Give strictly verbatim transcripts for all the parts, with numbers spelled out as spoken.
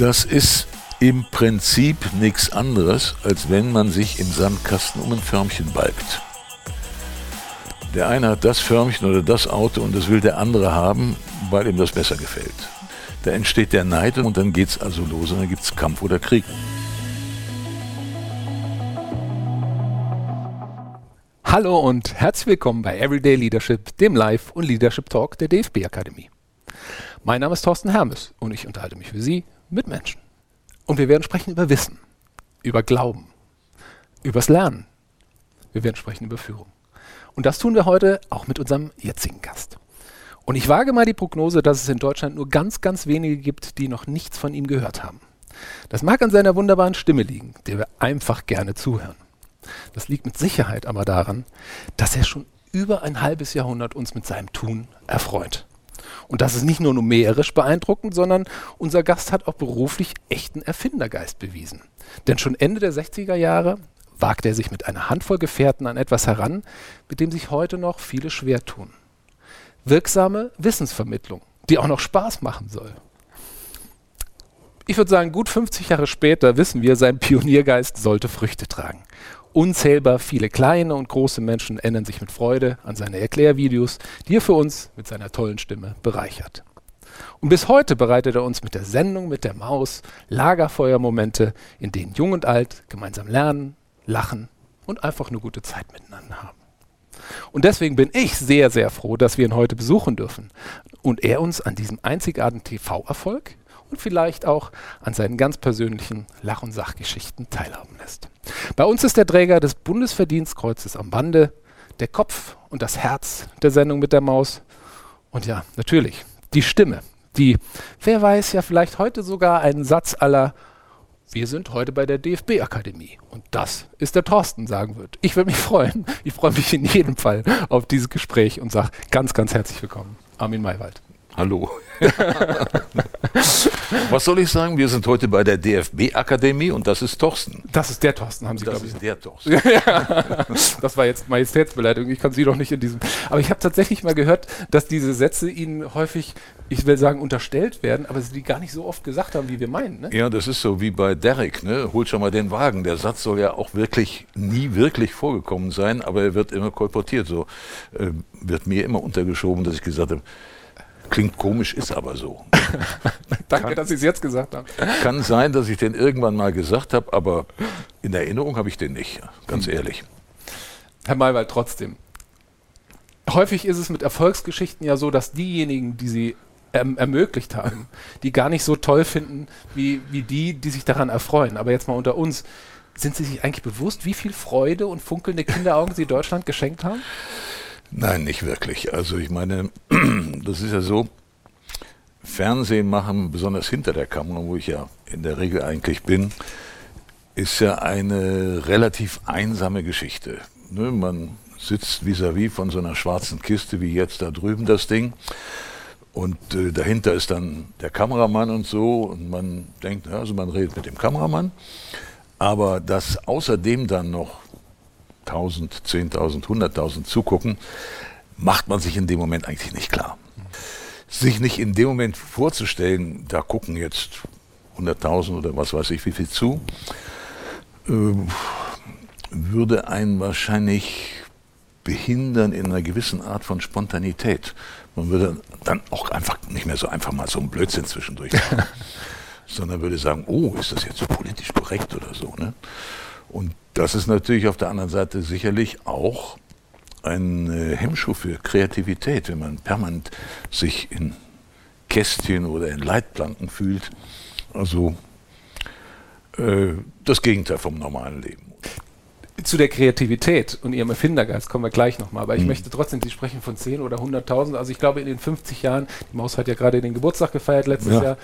das ist im Prinzip nichts anderes, als wenn man sich im Sandkasten um ein Förmchen balgt. Der eine hat das Förmchen oder das Auto und das will der andere haben, weil ihm das besser gefällt. Da entsteht der Neid und dann geht's also los und dann gibt's Kampf oder Krieg. Hallo und herzlich willkommen bei Everyday Leadership, dem Live- und Leadership-Talk der D F B-Akademie. Mein Name ist Thorsten Hermes und ich unterhalte mich für Sie mit Menschen. Und wir werden sprechen über Wissen, über Glauben, übers Lernen. Wir werden sprechen über Führung. Und das tun wir heute auch mit unserem jetzigen Gast. Und ich wage mal die Prognose, dass es in Deutschland nur ganz, ganz wenige gibt, die noch nichts von ihm gehört haben. Das mag an seiner wunderbaren Stimme liegen, der wir einfach gerne zuhören. Das liegt mit Sicherheit aber daran, dass er schon über ein halbes Jahrhundert uns mit seinem Tun erfreut. Und das ist nicht nur numerisch beeindruckend, sondern unser Gast hat auch beruflich echten Erfindergeist bewiesen. Denn schon Ende der sechziger Jahre wagt er sich mit einer Handvoll Gefährten an etwas heran, mit dem sich heute noch viele schwer tun. Wirksame Wissensvermittlung, die auch noch Spaß machen soll. Ich würde sagen, gut fünfzig Jahre später wissen wir, sein Pioniergeist sollte Früchte tragen. Unzählbar viele kleine und große Menschen erinnern sich mit Freude an seine Erklärvideos, die er für uns mit seiner tollen Stimme bereichert. Und bis heute bereitet er uns mit der Sendung mit der Maus Lagerfeuermomente, in denen Jung und Alt gemeinsam lernen, lachen und einfach eine gute Zeit miteinander haben. Und deswegen bin ich sehr, sehr froh, dass wir ihn heute besuchen dürfen und er uns an diesem einzigartigen T V-Erfolg und vielleicht auch an seinen ganz persönlichen Lach- und Sachgeschichten teilhaben lässt. Bei uns ist der Träger des Bundesverdienstkreuzes am Bande, der Kopf und das Herz der Sendung mit der Maus und ja, natürlich die Stimme, die, wer weiß, ja vielleicht heute sogar einen Satz aller "Wir sind heute bei der D F B-Akademie und das ist der Thorsten" sagen wird. Ich würde mich freuen, ich freue mich in jedem Fall auf dieses Gespräch und sage ganz, ganz herzlich willkommen, Armin Maiwald. Hallo. Was soll ich sagen? Wir sind heute bei der D F B-Akademie und das ist Thorsten. Das ist der Thorsten, haben Sie das gesagt. Das ist der Thorsten. Ja. Das war jetzt Majestätsbeleidigung, ich kann Sie doch nicht in diesem... Aber ich habe tatsächlich mal gehört, dass diese Sätze Ihnen häufig, ich will sagen, unterstellt werden, aber Sie die gar nicht so oft gesagt haben, wie wir meinen. Ne? Ja, das ist so wie bei Derek, ne? Holt schon mal den Wagen. Der Satz soll ja auch wirklich nie wirklich vorgekommen sein, aber er wird immer kolportiert. So äh, wird mir immer untergeschoben, dass ich gesagt habe, klingt komisch, ist aber so. Danke, kann, dass Sie es jetzt gesagt haben. Kann sein, dass ich den irgendwann mal gesagt habe, aber in Erinnerung habe ich den nicht, ganz mhm. ehrlich. Herr Maiwald, trotzdem. Häufig ist es mit Erfolgsgeschichten ja so, dass diejenigen, die sie ähm, ermöglicht haben, die gar nicht so toll finden, wie, wie die, die sich daran erfreuen. Aber jetzt mal unter uns. Sind Sie sich eigentlich bewusst, wie viel Freude und funkelnde Kinderaugen Sie Deutschland geschenkt haben? Nein, nicht wirklich. Also ich meine, das ist ja so, Fernsehen machen, besonders hinter der Kamera, wo ich ja in der Regel eigentlich bin, ist ja eine relativ einsame Geschichte. Ne? Man sitzt vis-à-vis von so einer schwarzen Kiste, wie jetzt da drüben das Ding, und äh, dahinter ist dann der Kameramann und so, und man denkt, also man redet mit dem Kameramann, aber dass außerdem dann noch tausend, zehntausend, hunderttausend zugucken, macht man sich in dem Moment eigentlich nicht klar. Sich nicht in dem Moment vorzustellen, da gucken jetzt hunderttausend oder was weiß ich wie viel zu, äh, würde einen wahrscheinlich behindern in einer gewissen Art von Spontanität. Man würde dann auch einfach nicht mehr so einfach mal so einen Blödsinn zwischendurch machen, sondern würde sagen, oh, ist das jetzt so politisch korrekt oder so, ne? Und das ist natürlich auf der anderen Seite sicherlich auch ein äh, Hemmschuh für Kreativität, wenn man permanent sich in Kästchen oder in Leitplanken fühlt. Also äh, das Gegenteil vom normalen Leben. Zu der Kreativität und Ihrem Erfindergeist kommen wir gleich nochmal, aber ich hm. möchte trotzdem, Sie sprechen von zehn oder hunderttausend, also ich glaube in den fünfzig Jahren, die Maus hat ja gerade den Geburtstag gefeiert letztes ja. Jahr,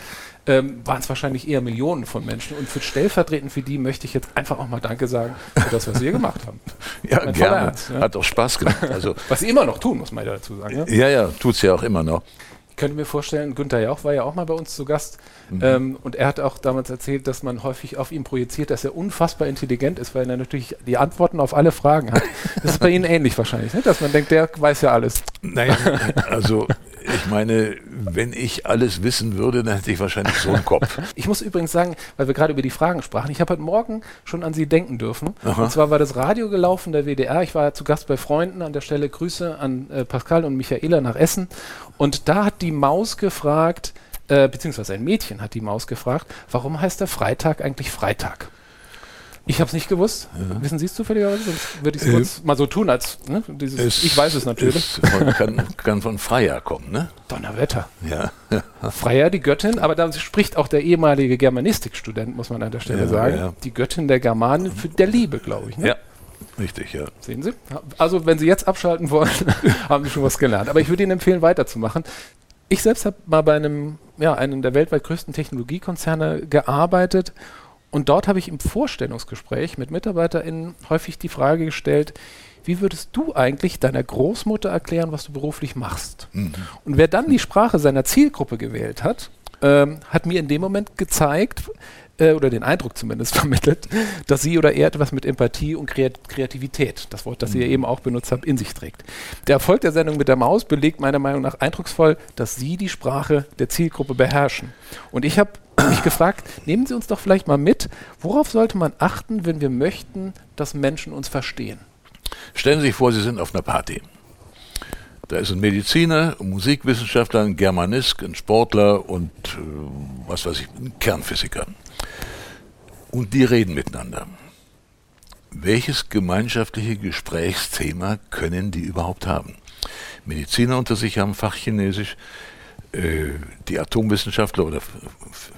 ähm, waren es wahrscheinlich eher Millionen von Menschen und für stellvertretend für die möchte ich jetzt einfach auch mal Danke sagen für das, was Sie hier gemacht haben. Ja, mein gerne. Ernst, ne? Hat auch Spaß gemacht. Also was Sie immer noch tun, muss man ja dazu sagen. Ne? Ja, ja, tut's ja auch immer noch. Ich könnte mir vorstellen, Günther Jauch war ja auch mal bei uns zu Gast mhm. ähm, und er hat auch damals erzählt, dass man häufig auf ihn projiziert, dass er unfassbar intelligent ist, weil er natürlich die Antworten auf alle Fragen hat. Das ist bei Ihnen ähnlich wahrscheinlich, ne? Dass man denkt, der weiß ja alles. Naja, also ich meine, wenn ich alles wissen würde, dann hätte ich wahrscheinlich so einen Kopf. Ich muss übrigens sagen, weil wir gerade über die Fragen sprachen, ich habe heute Morgen schon an Sie denken dürfen. Aha. Und zwar war das Radio gelaufen, der W D R. Ich war zu Gast bei Freunden, an der Stelle Grüße an äh, Pascal und Michaela nach Essen. Und da hat die Maus gefragt, äh, beziehungsweise ein Mädchen hat die Maus gefragt, warum heißt der Freitag eigentlich Freitag? Ich habe es nicht gewusst. Ja. Wissen Sie es zufälligerweise? Sonst würde ich es äh, kurz mal so tun, als ne, dieses, es, ich weiß es natürlich. Es von, kann, kann von Freia kommen, ne? Donnerwetter. Ja. Freia, die Göttin, aber da spricht auch der ehemalige Germanistikstudent, muss man an der Stelle ja, sagen. Ja. Die Göttin der Germanen, für der Liebe, glaube ich. Ne? Ja, richtig, ja. Sehen Sie? Also wenn Sie jetzt abschalten wollen, haben Sie schon was gelernt. Aber ich würde Ihnen empfehlen, weiterzumachen. Ich selbst habe mal bei einem, ja, einem der weltweit größten Technologiekonzerne gearbeitet. Und dort habe ich im Vorstellungsgespräch mit MitarbeiterInnen häufig die Frage gestellt, wie würdest du eigentlich deiner Großmutter erklären, was du beruflich machst? Mhm. Und wer dann die Sprache seiner Zielgruppe gewählt hat, ähm, hat mir in dem Moment gezeigt, äh, oder den Eindruck zumindest vermittelt, dass sie oder er etwas mit Empathie und Kreat- Kreativität, das Wort, das mhm. ihr eben auch benutzt habt, in sich trägt. Der Erfolg der Sendung mit der Maus belegt meiner Meinung nach eindrucksvoll, dass Sie die Sprache der Zielgruppe beherrschen. Und ich habe mich gefragt, nehmen Sie uns doch vielleicht mal mit, worauf sollte man achten, wenn wir möchten, dass Menschen uns verstehen? Stellen Sie sich vor, Sie sind auf einer Party. Da ist ein Mediziner, ein Musikwissenschaftler, ein Germanist, ein Sportler und äh, was weiß ich, ein Kernphysiker. Und die reden miteinander. Welches gemeinschaftliche Gesprächsthema können die überhaupt haben? Mediziner unter sich haben Fachchinesisch, die Atomwissenschaftler oder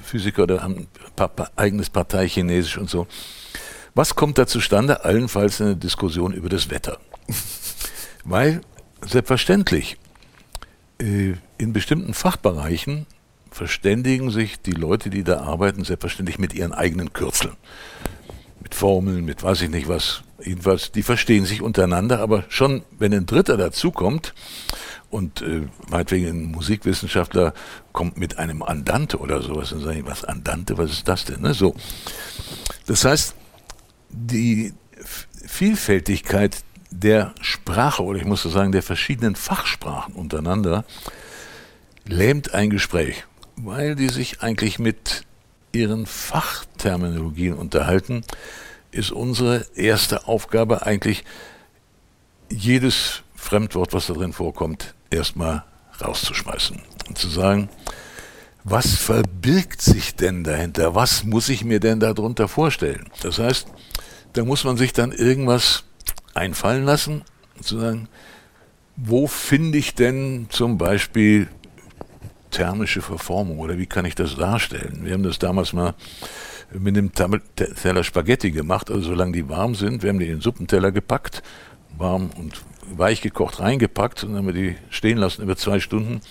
Physiker oder haben ein eigenes Parteichinesisch und so. Was kommt da zustande? Allenfalls eine Diskussion über das Wetter. Weil selbstverständlich äh, in bestimmten Fachbereichen verständigen sich die Leute, die da arbeiten, selbstverständlich mit ihren eigenen Kürzeln. Mit Formeln, mit weiß ich nicht was. Jedenfalls, die verstehen sich untereinander, aber schon, wenn ein Dritter dazukommt, und äh, meinetwegen ein Musikwissenschaftler kommt mit einem Andante oder sowas, dann sage ich, was Andante, was ist das denn? Ne? So. Das heißt, die F- Vielfältigkeit der Sprache, oder ich muss so sagen, der verschiedenen Fachsprachen untereinander, lähmt ein Gespräch, weil die sich eigentlich mit ihren Fachterminologien unterhalten, ist unsere erste Aufgabe eigentlich, jedes Fremdwort, was da drin vorkommt, erstmal rauszuschmeißen und zu sagen, was verbirgt sich denn dahinter? Was muss ich mir denn darunter vorstellen? Das heißt, da muss man sich dann irgendwas einfallen lassen und zu sagen, wo finde ich denn zum Beispiel thermische Verformung oder wie kann ich das darstellen? Wir haben das damals mal mit einem Teller Spaghetti gemacht, also solange die warm sind, wir haben die in den Suppenteller gepackt, warm und weich gekocht reingepackt und dann haben wir die stehen lassen über zwei Stunden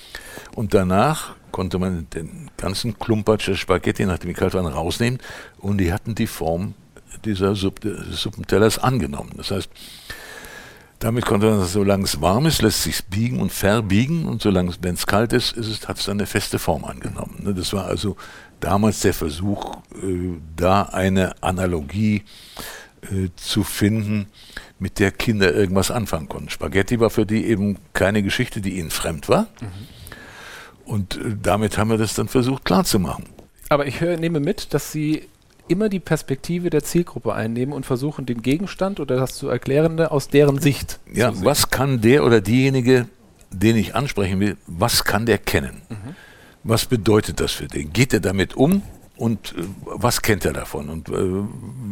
und danach konnte man den ganzen Klumpatsch der Spaghetti, nachdem die kalt waren, rausnehmen und die hatten die Form dieser Supp- des Suppentellers angenommen. Das heißt, damit konnte man, solange es warm ist, lässt sich es biegen und verbiegen und solange es, wenn es kalt ist, ist hat es dann eine feste Form angenommen. Das war also damals der Versuch, da eine Analogie zu finden, mit der Kinder irgendwas anfangen konnten. Spaghetti war für die eben keine Geschichte, die ihnen fremd war. Mhm. Und damit haben wir das dann versucht klarzumachen. Aber ich höre, nehme mit, dass Sie immer die Perspektive der Zielgruppe einnehmen und versuchen, den Gegenstand oder das zu Erklärende aus deren Sicht ja, zu sehen. Was kann der oder diejenige, den ich ansprechen will, was kann der kennen? Mhm. Was bedeutet das für den? Geht er damit um? Und äh, was kennt er davon? Und äh,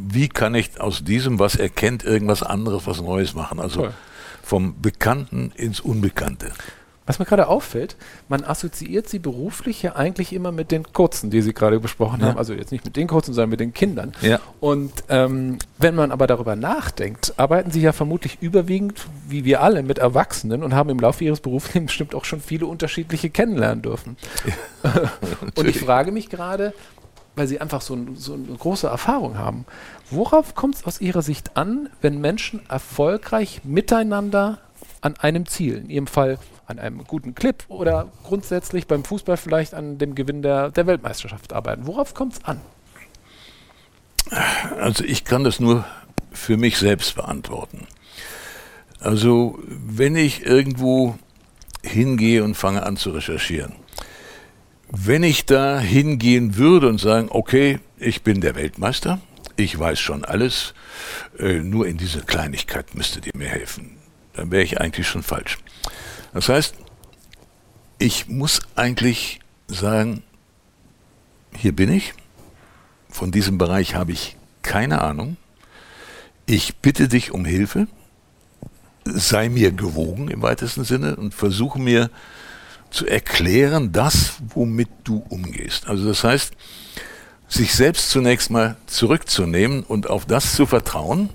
wie kann ich aus diesem, was er kennt, irgendwas anderes, was Neues machen? Also cool. Vom Bekannten ins Unbekannte. Was mir gerade auffällt, man assoziiert Sie beruflich ja eigentlich immer mit den Kurzen, die Sie gerade besprochen ja. haben. Also jetzt nicht mit den Kurzen, sondern mit den Kindern. Ja. Und ähm, wenn man aber darüber nachdenkt, arbeiten Sie ja vermutlich überwiegend, wie wir alle, mit Erwachsenen und haben im Laufe Ihres Berufslebens bestimmt auch schon viele unterschiedliche kennenlernen dürfen. Ja, und ich frage mich gerade, weil Sie einfach so, ein, so eine große Erfahrung haben. Worauf kommt es aus Ihrer Sicht an, wenn Menschen erfolgreich miteinander an einem Ziel, in Ihrem Fall an einem guten Clip oder grundsätzlich beim Fußball vielleicht an dem Gewinn der, der Weltmeisterschaft arbeiten? Worauf kommt es an? Also ich kann das nur für mich selbst beantworten. Also wenn ich irgendwo hingehe und fange an zu recherchieren. Wenn ich da hingehen würde und sagen, okay, ich bin der Weltmeister, ich weiß schon alles, äh, nur in dieser Kleinigkeit müsstet ihr mir helfen, dann wäre ich eigentlich schon falsch. Das heißt, ich muss eigentlich sagen, hier bin ich, von diesem Bereich habe ich keine Ahnung, ich bitte dich um Hilfe, sei mir gewogen im weitesten Sinne und versuche mir zu erklären, das, womit du umgehst. Also das heißt, sich selbst zunächst mal zurückzunehmen und auf das zu vertrauen,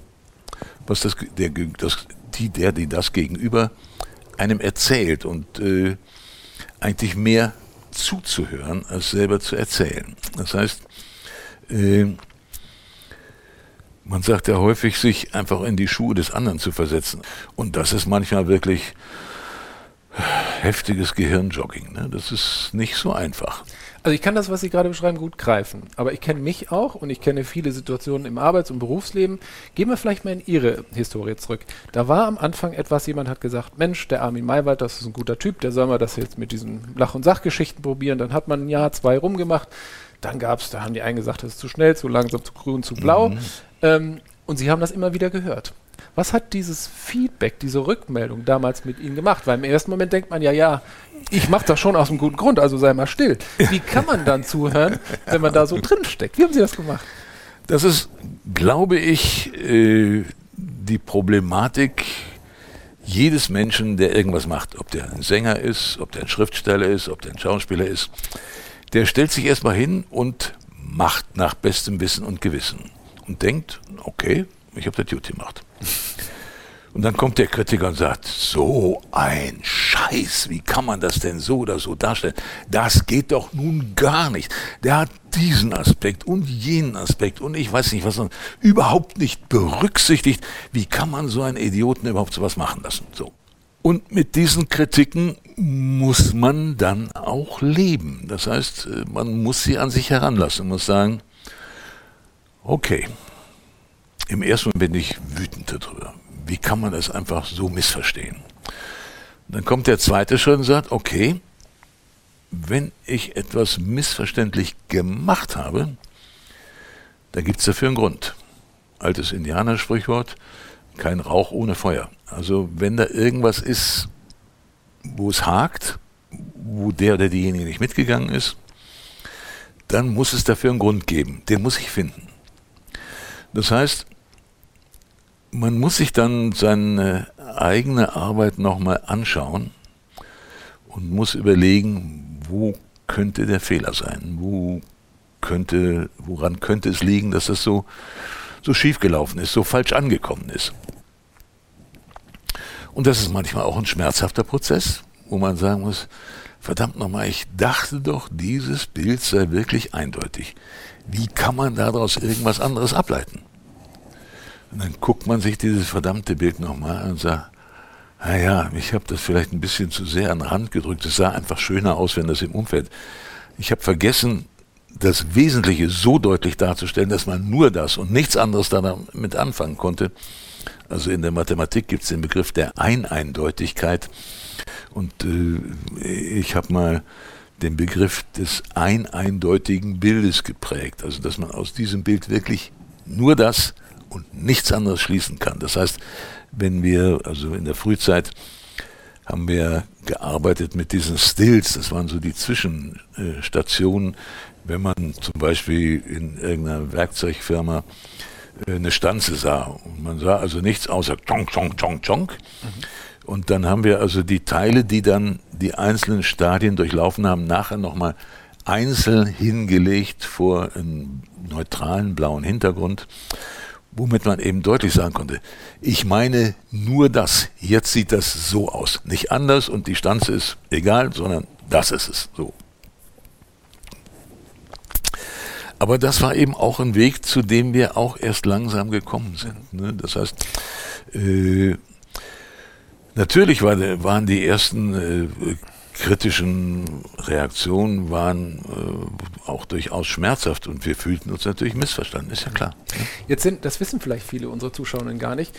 was das, der, das, die, der, die das gegenüber einem erzählt und äh, eigentlich mehr zuzuhören, als selber zu erzählen. Das heißt, äh, man sagt ja häufig, sich einfach in die Schuhe des anderen zu versetzen. Und das ist manchmal wirklich heftiges Gehirnjogging, ne? Das ist nicht so einfach. Also ich kann das, was Sie gerade beschreiben, gut greifen. Aber ich kenne mich auch und ich kenne viele Situationen im Arbeits- und Berufsleben. Gehen wir vielleicht mal in Ihre Historie zurück. Da war am Anfang etwas, jemand hat gesagt, Mensch, der Armin Maiwald, das ist ein guter Typ, der soll mal das jetzt mit diesen Lach- und Sachgeschichten probieren. Dann hat man ein Jahr, zwei rumgemacht. Dann gab es, da haben die einen gesagt, das ist zu schnell, zu langsam, zu grün, zu blau. Mhm. Ähm, und Sie haben das immer wieder gehört. Was hat dieses Feedback, diese Rückmeldung damals mit Ihnen gemacht? Weil im ersten Moment denkt man ja, ja, ich mache das schon aus einem guten Grund, also sei mal still. Wie kann man dann zuhören, wenn man da so drin steckt? Wie haben Sie das gemacht? Das ist, glaube ich, äh, die Problematik jedes Menschen, der irgendwas macht. Ob der ein Sänger ist, ob der ein Schriftsteller ist, ob der ein Schauspieler ist. Der stellt sich erstmal hin und macht nach bestem Wissen und Gewissen. Und denkt, okay, ich habe das gut gemacht. Und dann kommt der Kritiker und sagt, so ein Scheiß, wie kann man das denn so oder so darstellen? Das geht doch nun gar nicht. Der hat diesen Aspekt und jenen Aspekt und ich weiß nicht was, überhaupt nicht berücksichtigt. Wie kann man so einen Idioten überhaupt sowas machen lassen? So. Und mit diesen Kritiken muss man dann auch leben. Das heißt, man muss sie an sich heranlassen, muss sagen, okay, im ersten Moment bin ich wütend darüber. Wie kann man das einfach so missverstehen? Dann kommt der zweite schon und sagt, okay, wenn ich etwas missverständlich gemacht habe, dann gibt es dafür einen Grund. Altes Indianersprichwort, kein Rauch ohne Feuer. Also wenn da irgendwas ist, wo es hakt, wo der oder diejenige nicht mitgegangen ist, dann muss es dafür einen Grund geben. Den muss ich finden. Das heißt, man muss sich dann seine eigene Arbeit nochmal anschauen und muss überlegen, wo könnte der Fehler sein? Wo könnte, woran könnte es liegen, dass das so, so schief gelaufen ist, so falsch angekommen ist? Und das ist manchmal auch ein schmerzhafter Prozess, wo man sagen muss, verdammt nochmal, ich dachte doch, dieses Bild sei wirklich eindeutig. Wie kann man daraus irgendwas anderes ableiten? Und dann guckt man sich dieses verdammte Bild nochmal an und sagt, naja, ich habe das vielleicht ein bisschen zu sehr an den Rand gedrückt. Es sah einfach schöner aus, wenn das im Umfeld. Ich habe vergessen, das Wesentliche so deutlich darzustellen, dass man nur das und nichts anderes damit anfangen konnte. Also in der Mathematik gibt es den Begriff der Eineindeutigkeit. Und äh, ich habe mal den Begriff des eineindeutigen Bildes geprägt. Also dass man aus diesem Bild wirklich nur das und nichts anderes schließen kann. Das heißt, wenn wir, also in der Frühzeit haben wir gearbeitet mit diesen Stills, das waren so die Zwischenstationen, wenn man zum Beispiel in irgendeiner Werkzeugfirma eine Stanze sah und man sah also nichts außer tschonk, tschonk, tschonk, tschonk. Mhm. Und dann haben wir also die Teile, die dann die einzelnen Stadien durchlaufen haben, nachher nochmal einzeln hingelegt vor einen neutralen blauen Hintergrund, womit man eben deutlich sagen konnte, ich meine nur das, jetzt sieht das so aus, nicht anders und die Stanze ist egal, sondern das ist es so. Aber das war eben auch ein Weg, zu dem wir auch erst langsam gekommen sind, ne? Das heißt, äh, natürlich war, waren die ersten äh, kritischen Reaktionen waren äh, auch durchaus schmerzhaft und wir fühlten uns natürlich missverstanden, ist ja klar. Jetzt sind, das wissen vielleicht viele unserer Zuschauerinnen gar nicht,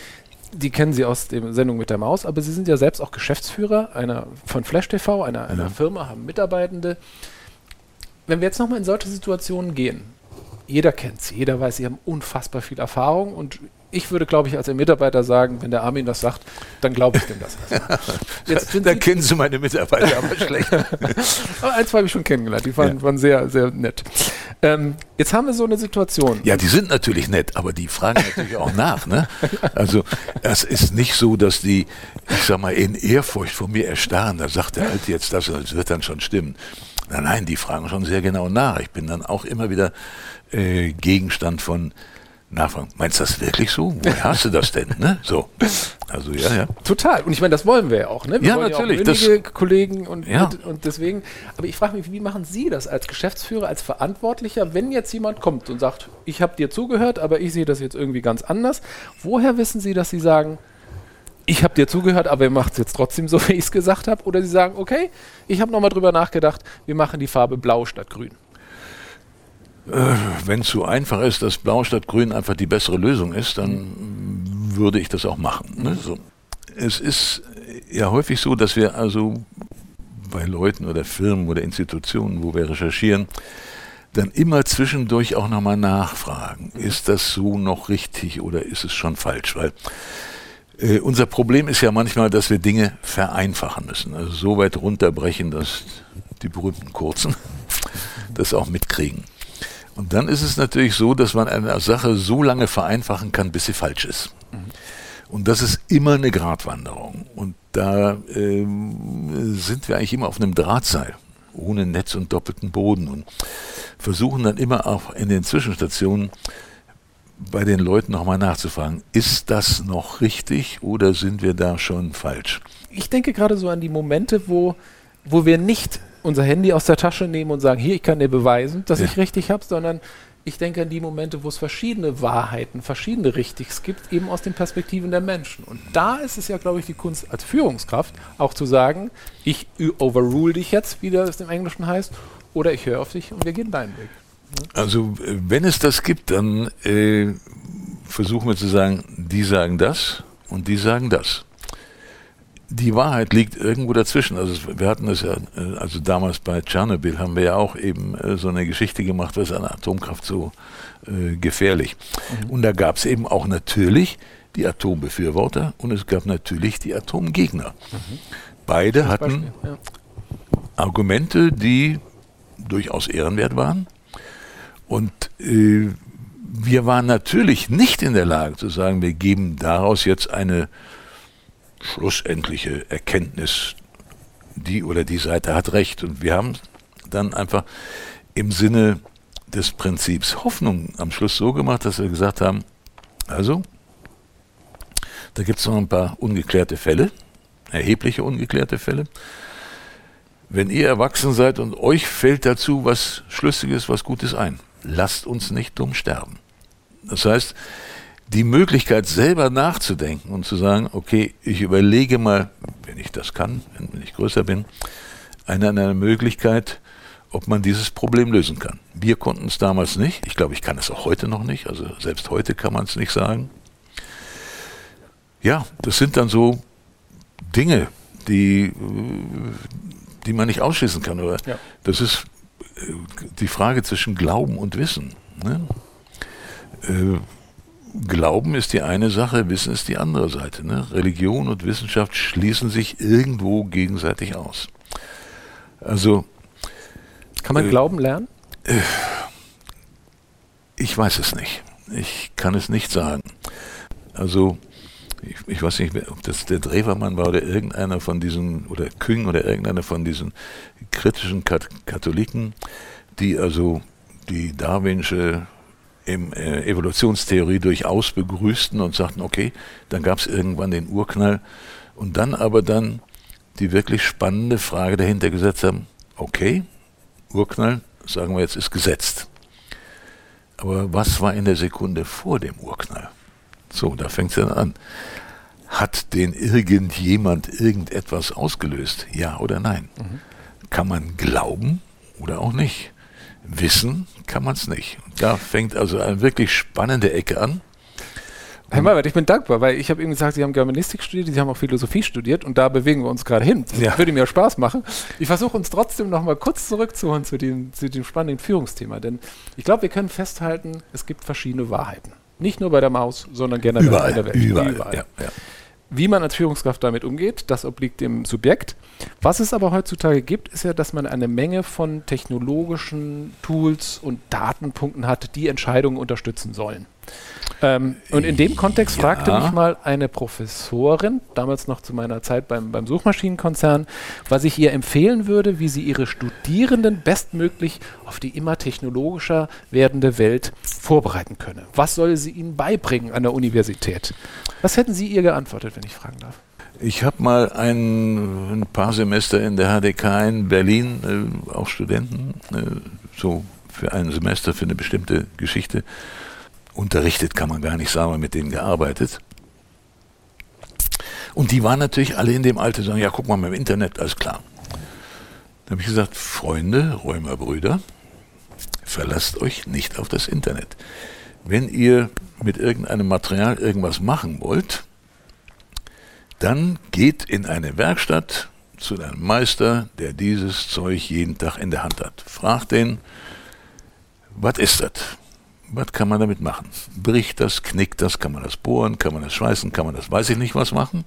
die kennen Sie aus der Sendung mit der Maus, aber Sie sind ja selbst auch Geschäftsführer einer, von Flash T V, einer, einer ja. Firma, haben Mitarbeitende. Wenn wir jetzt nochmal in solche Situationen gehen, jeder kennt sie, jeder weiß, sie haben unfassbar viel Erfahrung und ich würde, glaube ich, als ein Mitarbeiter sagen, wenn der Armin das sagt, dann glaube ich dem das. Jetzt da kennen Sie meine Mitarbeiter aber schlecht. Aber ein, zwei habe ich schon kennengelernt, die waren, ja. waren sehr, sehr nett. Ähm, jetzt haben wir so eine Situation. Ja, die sind natürlich nett, aber die fragen natürlich auch nach. Ne? Also das ist nicht so, dass die, ich sag mal, in Ehrfurcht vor mir erstarren, da sagt der Alte jetzt das und es wird dann schon stimmen. Nein, nein, die fragen schon sehr genau nach. Ich bin dann auch immer wieder äh, Gegenstand von Nachfragen. Meinst du das wirklich so? Woher hast du das denn? Ne? So. Also, ja, ja. Total. Und ich meine, das wollen wir ja auch. Ne? Wir ja, wollen natürlich. Ja auch mündige Kollegen und, ja. und, und deswegen. Aber ich frage mich, wie machen Sie das als Geschäftsführer, als Verantwortlicher, wenn jetzt jemand kommt und sagt, ich habe dir zugehört, aber ich sehe das jetzt irgendwie ganz anders. Woher wissen Sie, dass Sie sagen, ich habe dir zugehört, aber ihr macht es jetzt trotzdem so, wie ich es gesagt habe? Oder Sie sagen, okay, ich habe nochmal drüber nachgedacht, wir machen die Farbe blau statt grün. Äh, wenn es so einfach ist, dass blau statt grün einfach die bessere Lösung ist, dann würde ich das auch machen. Ne? So. Es ist ja häufig so, dass wir also bei Leuten oder Firmen oder Institutionen, wo wir recherchieren, dann immer zwischendurch auch nochmal nachfragen. Ist das so noch richtig oder ist es schon falsch? Weil Äh, unser Problem ist ja manchmal, dass wir Dinge vereinfachen müssen, also so weit runterbrechen, dass die berühmten Kurzen das auch mitkriegen. Und dann ist es natürlich so, dass man eine Sache so lange vereinfachen kann, bis sie falsch ist. Und das ist immer eine Gratwanderung. Und da äh, sind wir eigentlich immer auf einem Drahtseil, ohne Netz und doppelten Boden und versuchen dann immer auch in den Zwischenstationen bei den Leuten nochmal nachzufragen, ist das noch richtig oder sind wir da schon falsch? Ich denke gerade so an die Momente, wo, wo wir nicht unser Handy aus der Tasche nehmen und sagen, hier, ich kann dir beweisen, dass ja. ich richtig habe, sondern ich denke an die Momente, wo es verschiedene Wahrheiten, verschiedene Richtigs gibt, eben aus den Perspektiven der Menschen. Und da ist es ja, glaube ich, die Kunst als Führungskraft, auch zu sagen, ich overrule dich jetzt, wie das im Englischen heißt, oder ich höre auf dich und wir gehen deinen Weg. Also wenn es das gibt, dann äh, versuchen wir zu sagen, die sagen das und die sagen das. Die Wahrheit liegt irgendwo dazwischen. Also wir hatten das ja, also damals bei Tschernobyl haben wir ja auch eben äh, so eine Geschichte gemacht, was an Atomkraft so äh, gefährlich. Mhm. Und da gab es eben auch natürlich die Atombefürworter und es gab natürlich die Atomgegner. Mhm. Beide hatten ja. Argumente, die durchaus ehrenwert waren. Und äh, wir waren natürlich nicht in der Lage zu sagen, wir geben daraus jetzt eine schlussendliche Erkenntnis, die oder die Seite hat recht. Und wir haben dann einfach im Sinne des Prinzips Hoffnung am Schluss so gemacht, dass wir gesagt haben, also, da gibt es noch ein paar ungeklärte Fälle, erhebliche ungeklärte Fälle. Wenn ihr erwachsen seid und euch fällt dazu was Schlüssiges, was Gutes ein, lasst uns nicht dumm sterben. Das heißt, die Möglichkeit selber nachzudenken und zu sagen, okay, ich überlege mal, wenn ich das kann, wenn ich größer bin, eine, eine Möglichkeit, ob man dieses Problem lösen kann. Wir konnten es damals nicht. Ich glaube, ich kann es auch heute noch nicht. Also selbst heute kann man es nicht sagen. Ja, das sind dann so Dinge, die, die man nicht ausschließen kann. Oder ja. Das ist die Frage zwischen Glauben und Wissen. Ne? Äh, Glauben ist die eine Sache, Wissen ist die andere Seite. Ne? Religion und Wissenschaft schließen sich irgendwo gegenseitig aus. Also kann man äh, Glauben lernen? Äh, ich weiß es nicht. Ich kann es nicht sagen. Also ich, ich weiß nicht, ob das der Drewermann war oder irgendeiner von diesen, oder Küng oder irgendeiner von diesen kritischen Kat- Katholiken, die also die darwinsche im, äh, Evolutionstheorie durchaus begrüßten und sagten, okay, dann gab es irgendwann den Urknall und dann aber dann die wirklich spannende Frage dahinter gesetzt haben, okay, Urknall, sagen wir jetzt, ist gesetzt. Aber was war in der Sekunde vor dem Urknall? So, da fängt es dann an. Hat den irgendjemand irgendetwas ausgelöst? Ja oder nein? Mhm. Kann man glauben oder auch nicht? Wissen kann man es nicht. Und da fängt also eine wirklich spannende Ecke an. Herr Maiwald, ich bin dankbar, weil ich habe eben gesagt, Sie haben Germanistik studiert, Sie haben auch Philosophie studiert und da bewegen wir uns gerade hin. Das ja. würde mir Spaß machen. Ich versuche uns trotzdem noch mal kurz zurückzuholen zu dem, zu dem spannenden Führungsthema, denn ich glaube, wir können festhalten, es gibt verschiedene Wahrheiten. Nicht nur bei der Maus, sondern generell überall, in der Welt. Überall, überall. Ja, ja. Wie man als Führungskraft damit umgeht, das obliegt dem Subjekt. Was es aber heutzutage gibt, ist ja, dass man eine Menge von technologischen Tools und Datenpunkten hat, die Entscheidungen unterstützen sollen. Ähm, und in dem Kontext ja. fragte mich mal eine Professorin, damals noch zu meiner Zeit beim, beim Suchmaschinenkonzern, was ich ihr empfehlen würde, wie sie ihre Studierenden bestmöglich auf die immer technologischer werdende Welt vorbereiten könne. Was soll sie ihnen beibringen an der Universität? Was hätten Sie ihr geantwortet, wenn ich fragen darf? Ich habe mal ein, ein paar Semester in der H D K in Berlin, äh, auch Studenten, äh, so für ein Semester für eine bestimmte Geschichte, unterrichtet kann man gar nicht sagen, mit denen gearbeitet. Und die waren natürlich alle in dem Alter, sagen, ja, guck mal, mit dem Internet, alles klar. Da habe ich gesagt, Freunde, Römerbrüder, verlasst euch nicht auf das Internet. Wenn ihr mit irgendeinem Material irgendwas machen wollt, dann geht in eine Werkstatt zu einem Meister, der dieses Zeug jeden Tag in der Hand hat. Fragt den, was ist das? Was kann man damit machen? Bricht das, knickt das, kann man das bohren, kann man das schweißen, kann man das weiß ich nicht was machen?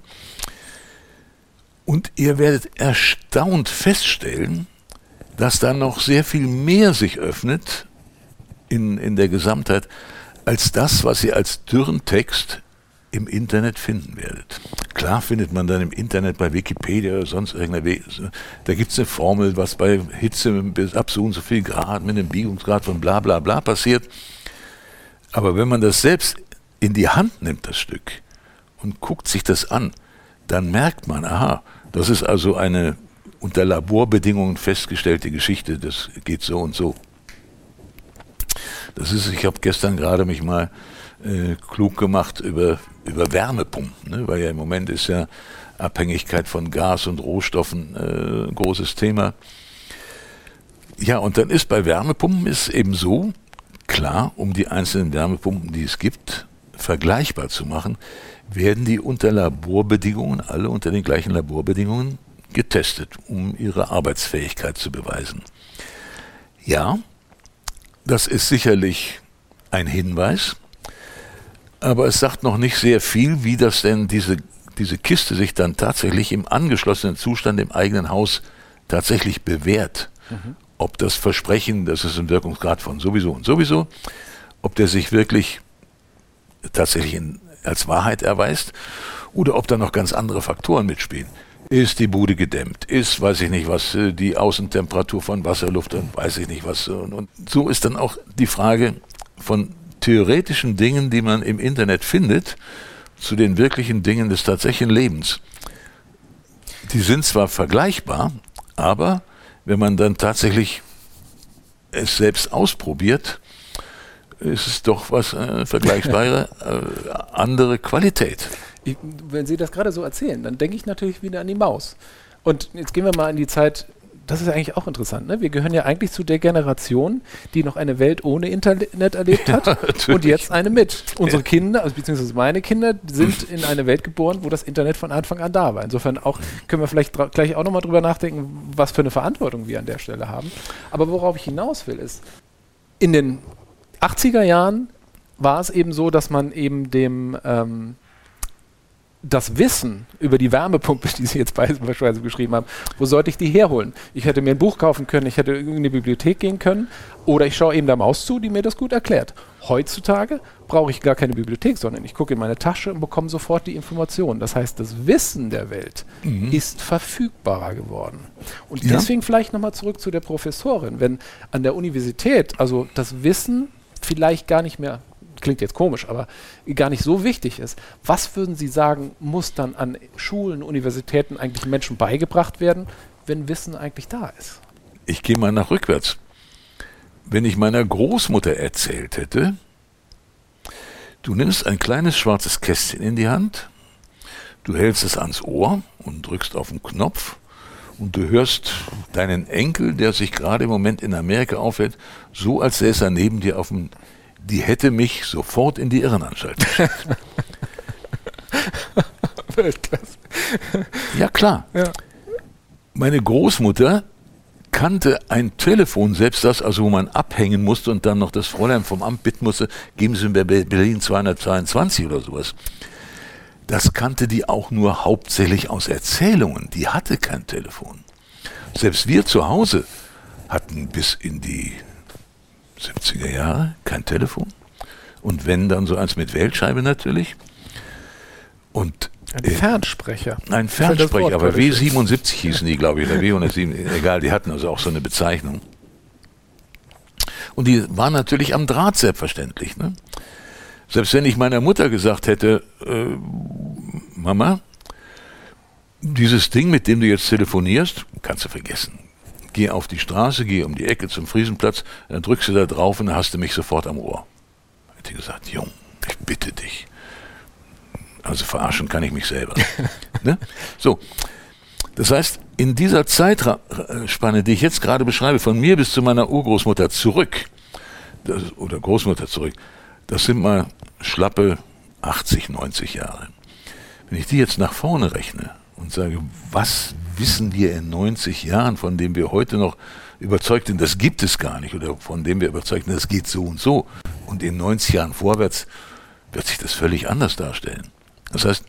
Und ihr werdet erstaunt feststellen, dass da noch sehr viel mehr sich öffnet in, in der Gesamtheit, als das, was ihr als dürren Text im Internet finden werdet. Klar findet man dann im Internet bei Wikipedia oder sonst irgendeiner Weg, da gibt es eine Formel, was bei Hitze bis ab so und so viel Grad mit einem Biegungsgrad von bla bla bla passiert. Aber wenn man das selbst in die Hand nimmt, das Stück, und guckt sich das an, dann merkt man, aha, das ist also eine unter Laborbedingungen festgestellte Geschichte, das geht so und so. Das ist, ich habe gestern gerade mich mal äh, klug gemacht über, über Wärmepumpen, ne? Weil ja im Moment ist ja Abhängigkeit von Gas und Rohstoffen äh, ein großes Thema. Ja, und dann ist bei Wärmepumpen ist eben so, klar, um die einzelnen Wärmepumpen, die es gibt, vergleichbar zu machen, werden die unter Laborbedingungen, alle unter den gleichen Laborbedingungen getestet, um ihre Arbeitsfähigkeit zu beweisen. Ja, das ist sicherlich ein Hinweis, aber es sagt noch nicht sehr viel, wie das denn diese, diese Kiste sich dann tatsächlich im angeschlossenen Zustand im eigenen Haus tatsächlich bewährt. Mhm. Ob das Versprechen, das ist ein Wirkungsgrad von sowieso und sowieso, ob der sich wirklich tatsächlich in, als Wahrheit erweist oder ob da noch ganz andere Faktoren mitspielen. Ist die Bude gedämmt? Ist, weiß ich nicht was, die Außentemperatur von Wasserluft und weiß ich nicht was. Und, und so ist dann auch die Frage von theoretischen Dingen, die man im Internet findet, zu den wirklichen Dingen des tatsächlichen Lebens. Die sind zwar vergleichbar, aber wenn man dann tatsächlich es selbst ausprobiert, ist es doch was äh, vergleichbare, äh, andere Qualität. Ich, wenn Sie das gerade so erzählen, dann denke ich natürlich wieder an die Maus. Und jetzt gehen wir mal in die Zeit, das ist eigentlich auch interessant, ne? Wir gehören ja eigentlich zu der Generation, die noch eine Welt ohne Internet erlebt hat, ja, und jetzt eine mit. Unsere ja. Kinder, also beziehungsweise meine Kinder, sind in eine Welt geboren, wo das Internet von Anfang an da war. Insofern auch können wir vielleicht gleich auch nochmal drüber nachdenken, was für eine Verantwortung wir an der Stelle haben. Aber worauf ich hinaus will, ist, in den achtziger Jahren war es eben so, dass man eben dem... Ähm, das Wissen über die Wärmepumpe, die Sie jetzt beispielsweise beschrieben haben, wo sollte ich die herholen? Ich hätte mir ein Buch kaufen können, ich hätte in irgendeine Bibliothek gehen können oder ich schaue eben der Maus zu, die mir das gut erklärt. Heutzutage brauche ich gar keine Bibliothek, sondern ich gucke in meine Tasche und bekomme sofort die Informationen. Das heißt, das Wissen der Welt mhm. ist verfügbarer geworden. Und ja. deswegen vielleicht nochmal zurück zu der Professorin, wenn an der Universität, also das Wissen vielleicht gar nicht mehr, klingt jetzt komisch, aber gar nicht so wichtig ist. Was würden Sie sagen, muss dann an Schulen, Universitäten eigentlich Menschen beigebracht werden, wenn Wissen eigentlich da ist? Ich gehe mal nach rückwärts. Wenn ich meiner Großmutter erzählt hätte, du nimmst ein kleines schwarzes Kästchen in die Hand, du hältst es ans Ohr und drückst auf den Knopf und du hörst deinen Enkel, der sich gerade im Moment in Amerika aufhält, so als säße er neben dir auf dem... Die hätte mich sofort in die Irrenanstalt geschickt. Weltklasse. Ja, klar. Ja. Meine Großmutter kannte ein Telefon, selbst das, also wo man abhängen musste und dann noch das Fräulein vom Amt bitten musste, geben Sie mir Berlin zweihundertzweiundzwanzig oder sowas. Das kannte die auch nur hauptsächlich aus Erzählungen. Die hatte kein Telefon. Selbst wir zu Hause hatten bis in die siebziger Jahre kein Telefon. Und wenn, dann so eins mit Wählscheibe natürlich. Und ein Fernsprecher. Ein Fernsprecher, aber W siebenundsiebzig hießen die, glaube ich, oder W hundertsieben, egal, die hatten also auch so eine Bezeichnung. Und die waren natürlich am Draht, selbstverständlich. Ne? Selbst wenn ich meiner Mutter gesagt hätte, äh, Mama, dieses Ding, mit dem du jetzt telefonierst, kannst du vergessen. Geh auf die Straße, geh um die Ecke zum Friesenplatz, dann drückst du da drauf und dann hast du mich sofort am Ohr. Hätte ich gesagt, Jung, ich bitte dich. Also verarschen kann ich mich selber. Ne? So, das heißt, in dieser Zeitspanne, die ich jetzt gerade beschreibe, von mir bis zu meiner Urgroßmutter zurück, das, oder Großmutter zurück, das sind mal schlappe achtzig, neunzig Jahre. Wenn ich die jetzt nach vorne rechne und sage, was wissen wir in neunzig Jahren, von dem wir heute noch überzeugt sind, das gibt es gar nicht, oder von dem wir überzeugt sind, das geht so und so. Und in neunzig Jahren vorwärts wird sich das völlig anders darstellen. Das heißt,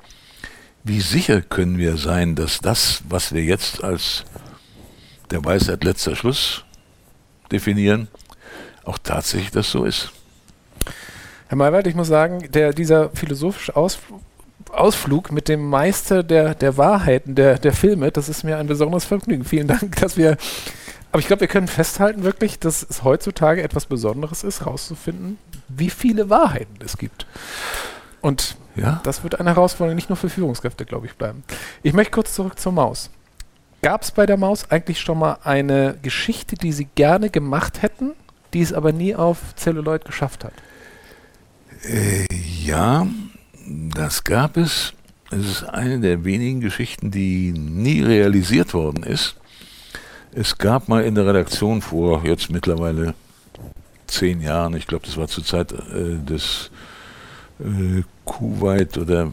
wie sicher können wir sein, dass das, was wir jetzt als der Weisheit letzter Schluss definieren, auch tatsächlich das so ist? Herr Maiwald, ich muss sagen, der, dieser philosophische Ausflug, Ausflug mit dem Meister der, der Wahrheiten, der, der Filme, das ist mir ein besonderes Vergnügen. Vielen Dank, dass wir, aber ich glaube, wir können festhalten wirklich, dass es heutzutage etwas Besonderes ist, herauszufinden, wie viele Wahrheiten es gibt. Und ja, das wird eine Herausforderung nicht nur für Führungskräfte, glaube ich, bleiben. Ich möchte kurz zurück zur Maus. Gab es bei der Maus eigentlich schon mal eine Geschichte, die Sie gerne gemacht hätten, die es aber nie auf Zelluloid geschafft hat? Äh, ja, das gab es. Es ist eine der wenigen Geschichten, die nie realisiert worden ist. Es gab mal in der Redaktion vor jetzt mittlerweile zehn Jahren, ich glaube, das war zur Zeit äh, des äh, Kuwait oder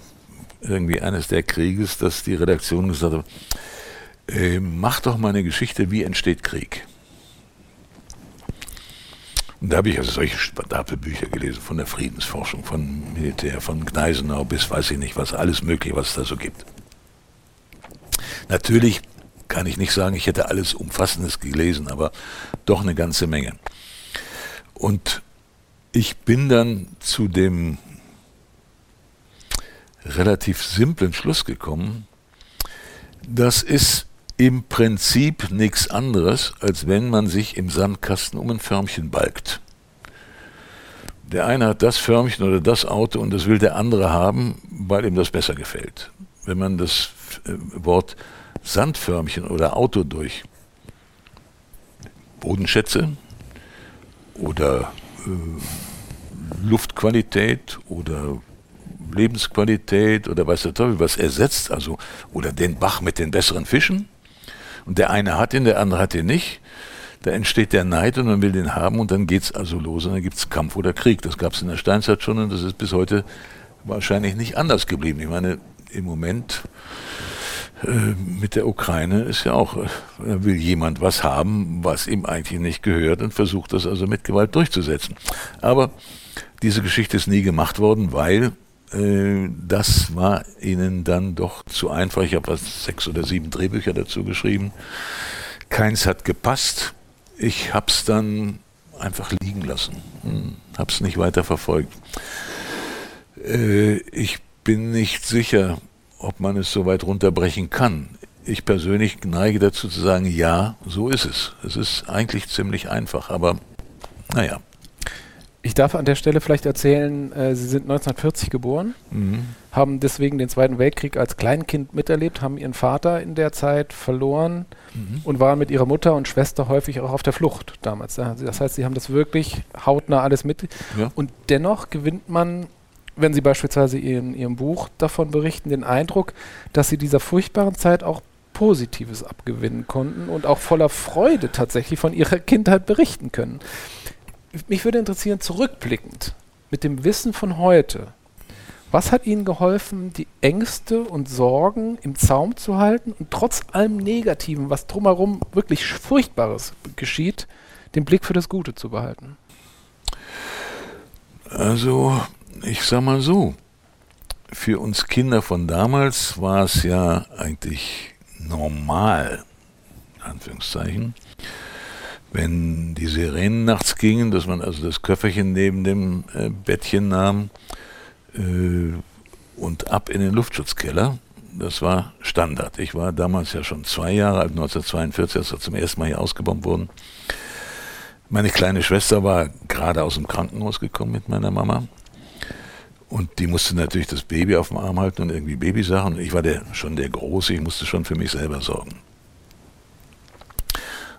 irgendwie eines der Krieges, dass die Redaktion gesagt hat, äh, mach doch mal eine Geschichte, wie entsteht Krieg. Und da habe ich also solche Stapelbücher gelesen, von der Friedensforschung, von Militär, von Gneisenau bis weiß ich nicht was, alles mögliche, was es da so gibt. Natürlich kann ich nicht sagen, ich hätte alles Umfassendes gelesen, aber doch eine ganze Menge. Und ich bin dann zu dem relativ simplen Schluss gekommen, das ist im Prinzip nichts anderes, als wenn man sich im Sandkasten um ein Förmchen balgt. Der eine hat das Förmchen oder das Auto und das will der andere haben, weil ihm das besser gefällt. Wenn man das Wort Sandförmchen oder Auto durch Bodenschätze oder äh, Luftqualität oder Lebensqualität oder weiß der Teufel was ersetzt, also oder den Bach mit den besseren Fischen und der eine hat ihn, der andere hat ihn nicht, da entsteht der Neid und man will den haben und dann geht's also los und dann gibt's Kampf oder Krieg. Das gab's in der Steinzeit schon und das ist bis heute wahrscheinlich nicht anders geblieben. Ich meine, im Moment äh, mit der Ukraine ist ja auch, äh, da will jemand was haben, was ihm eigentlich nicht gehört und versucht das also mit Gewalt durchzusetzen. Aber diese Geschichte ist nie gemacht worden, weil das war ihnen dann doch zu einfach. Ich habe sechs oder sieben Drehbücher dazu geschrieben. Keins hat gepasst. Ich habe es dann einfach liegen lassen. Habe es nicht weiter verfolgt. Ich bin nicht sicher, ob man es so weit runterbrechen kann. Ich persönlich neige dazu zu sagen, ja, so ist es. Es ist eigentlich ziemlich einfach, aber naja. Ich darf an der Stelle vielleicht erzählen, äh, Sie sind neunzehnhundertvierzig geboren, mhm. haben deswegen den Zweiten Weltkrieg als Kleinkind miterlebt, haben Ihren Vater in der Zeit verloren mhm. und waren mit Ihrer Mutter und Schwester häufig auch auf der Flucht damals. Das heißt, Sie haben das wirklich hautnah alles mit. Ja. Und dennoch gewinnt man, wenn Sie beispielsweise in Ihrem Buch davon berichten, den Eindruck, dass Sie dieser furchtbaren Zeit auch Positives abgewinnen konnten und auch voller Freude tatsächlich von Ihrer Kindheit berichten können. Mich würde interessieren, zurückblickend, mit dem Wissen von heute, Was hat Ihnen geholfen, die Ängste und Sorgen im Zaum zu halten und trotz allem Negativen, was drumherum wirklich Furchtbares geschieht, den Blick für das Gute zu behalten? Also, ich sag mal so, für uns Kinder von damals war es ja eigentlich normal, in Anführungszeichen, wenn die Sirenen nachts gingen, dass man also das Köfferchen neben dem äh, Bettchen nahm, und ab in den Luftschutzkeller. Das war Standard. Ich war damals ja schon zwei Jahre alt, neunzehnhundertzweiundvierzig, als wir zum ersten Mal hier ausgebombt wurden. Meine kleine Schwester war gerade aus dem Krankenhaus gekommen mit meiner Mama. Und die musste natürlich das Baby auf dem Arm halten und irgendwie Babysachen. Und ich war der, schon der Große, ich musste schon für mich selber sorgen.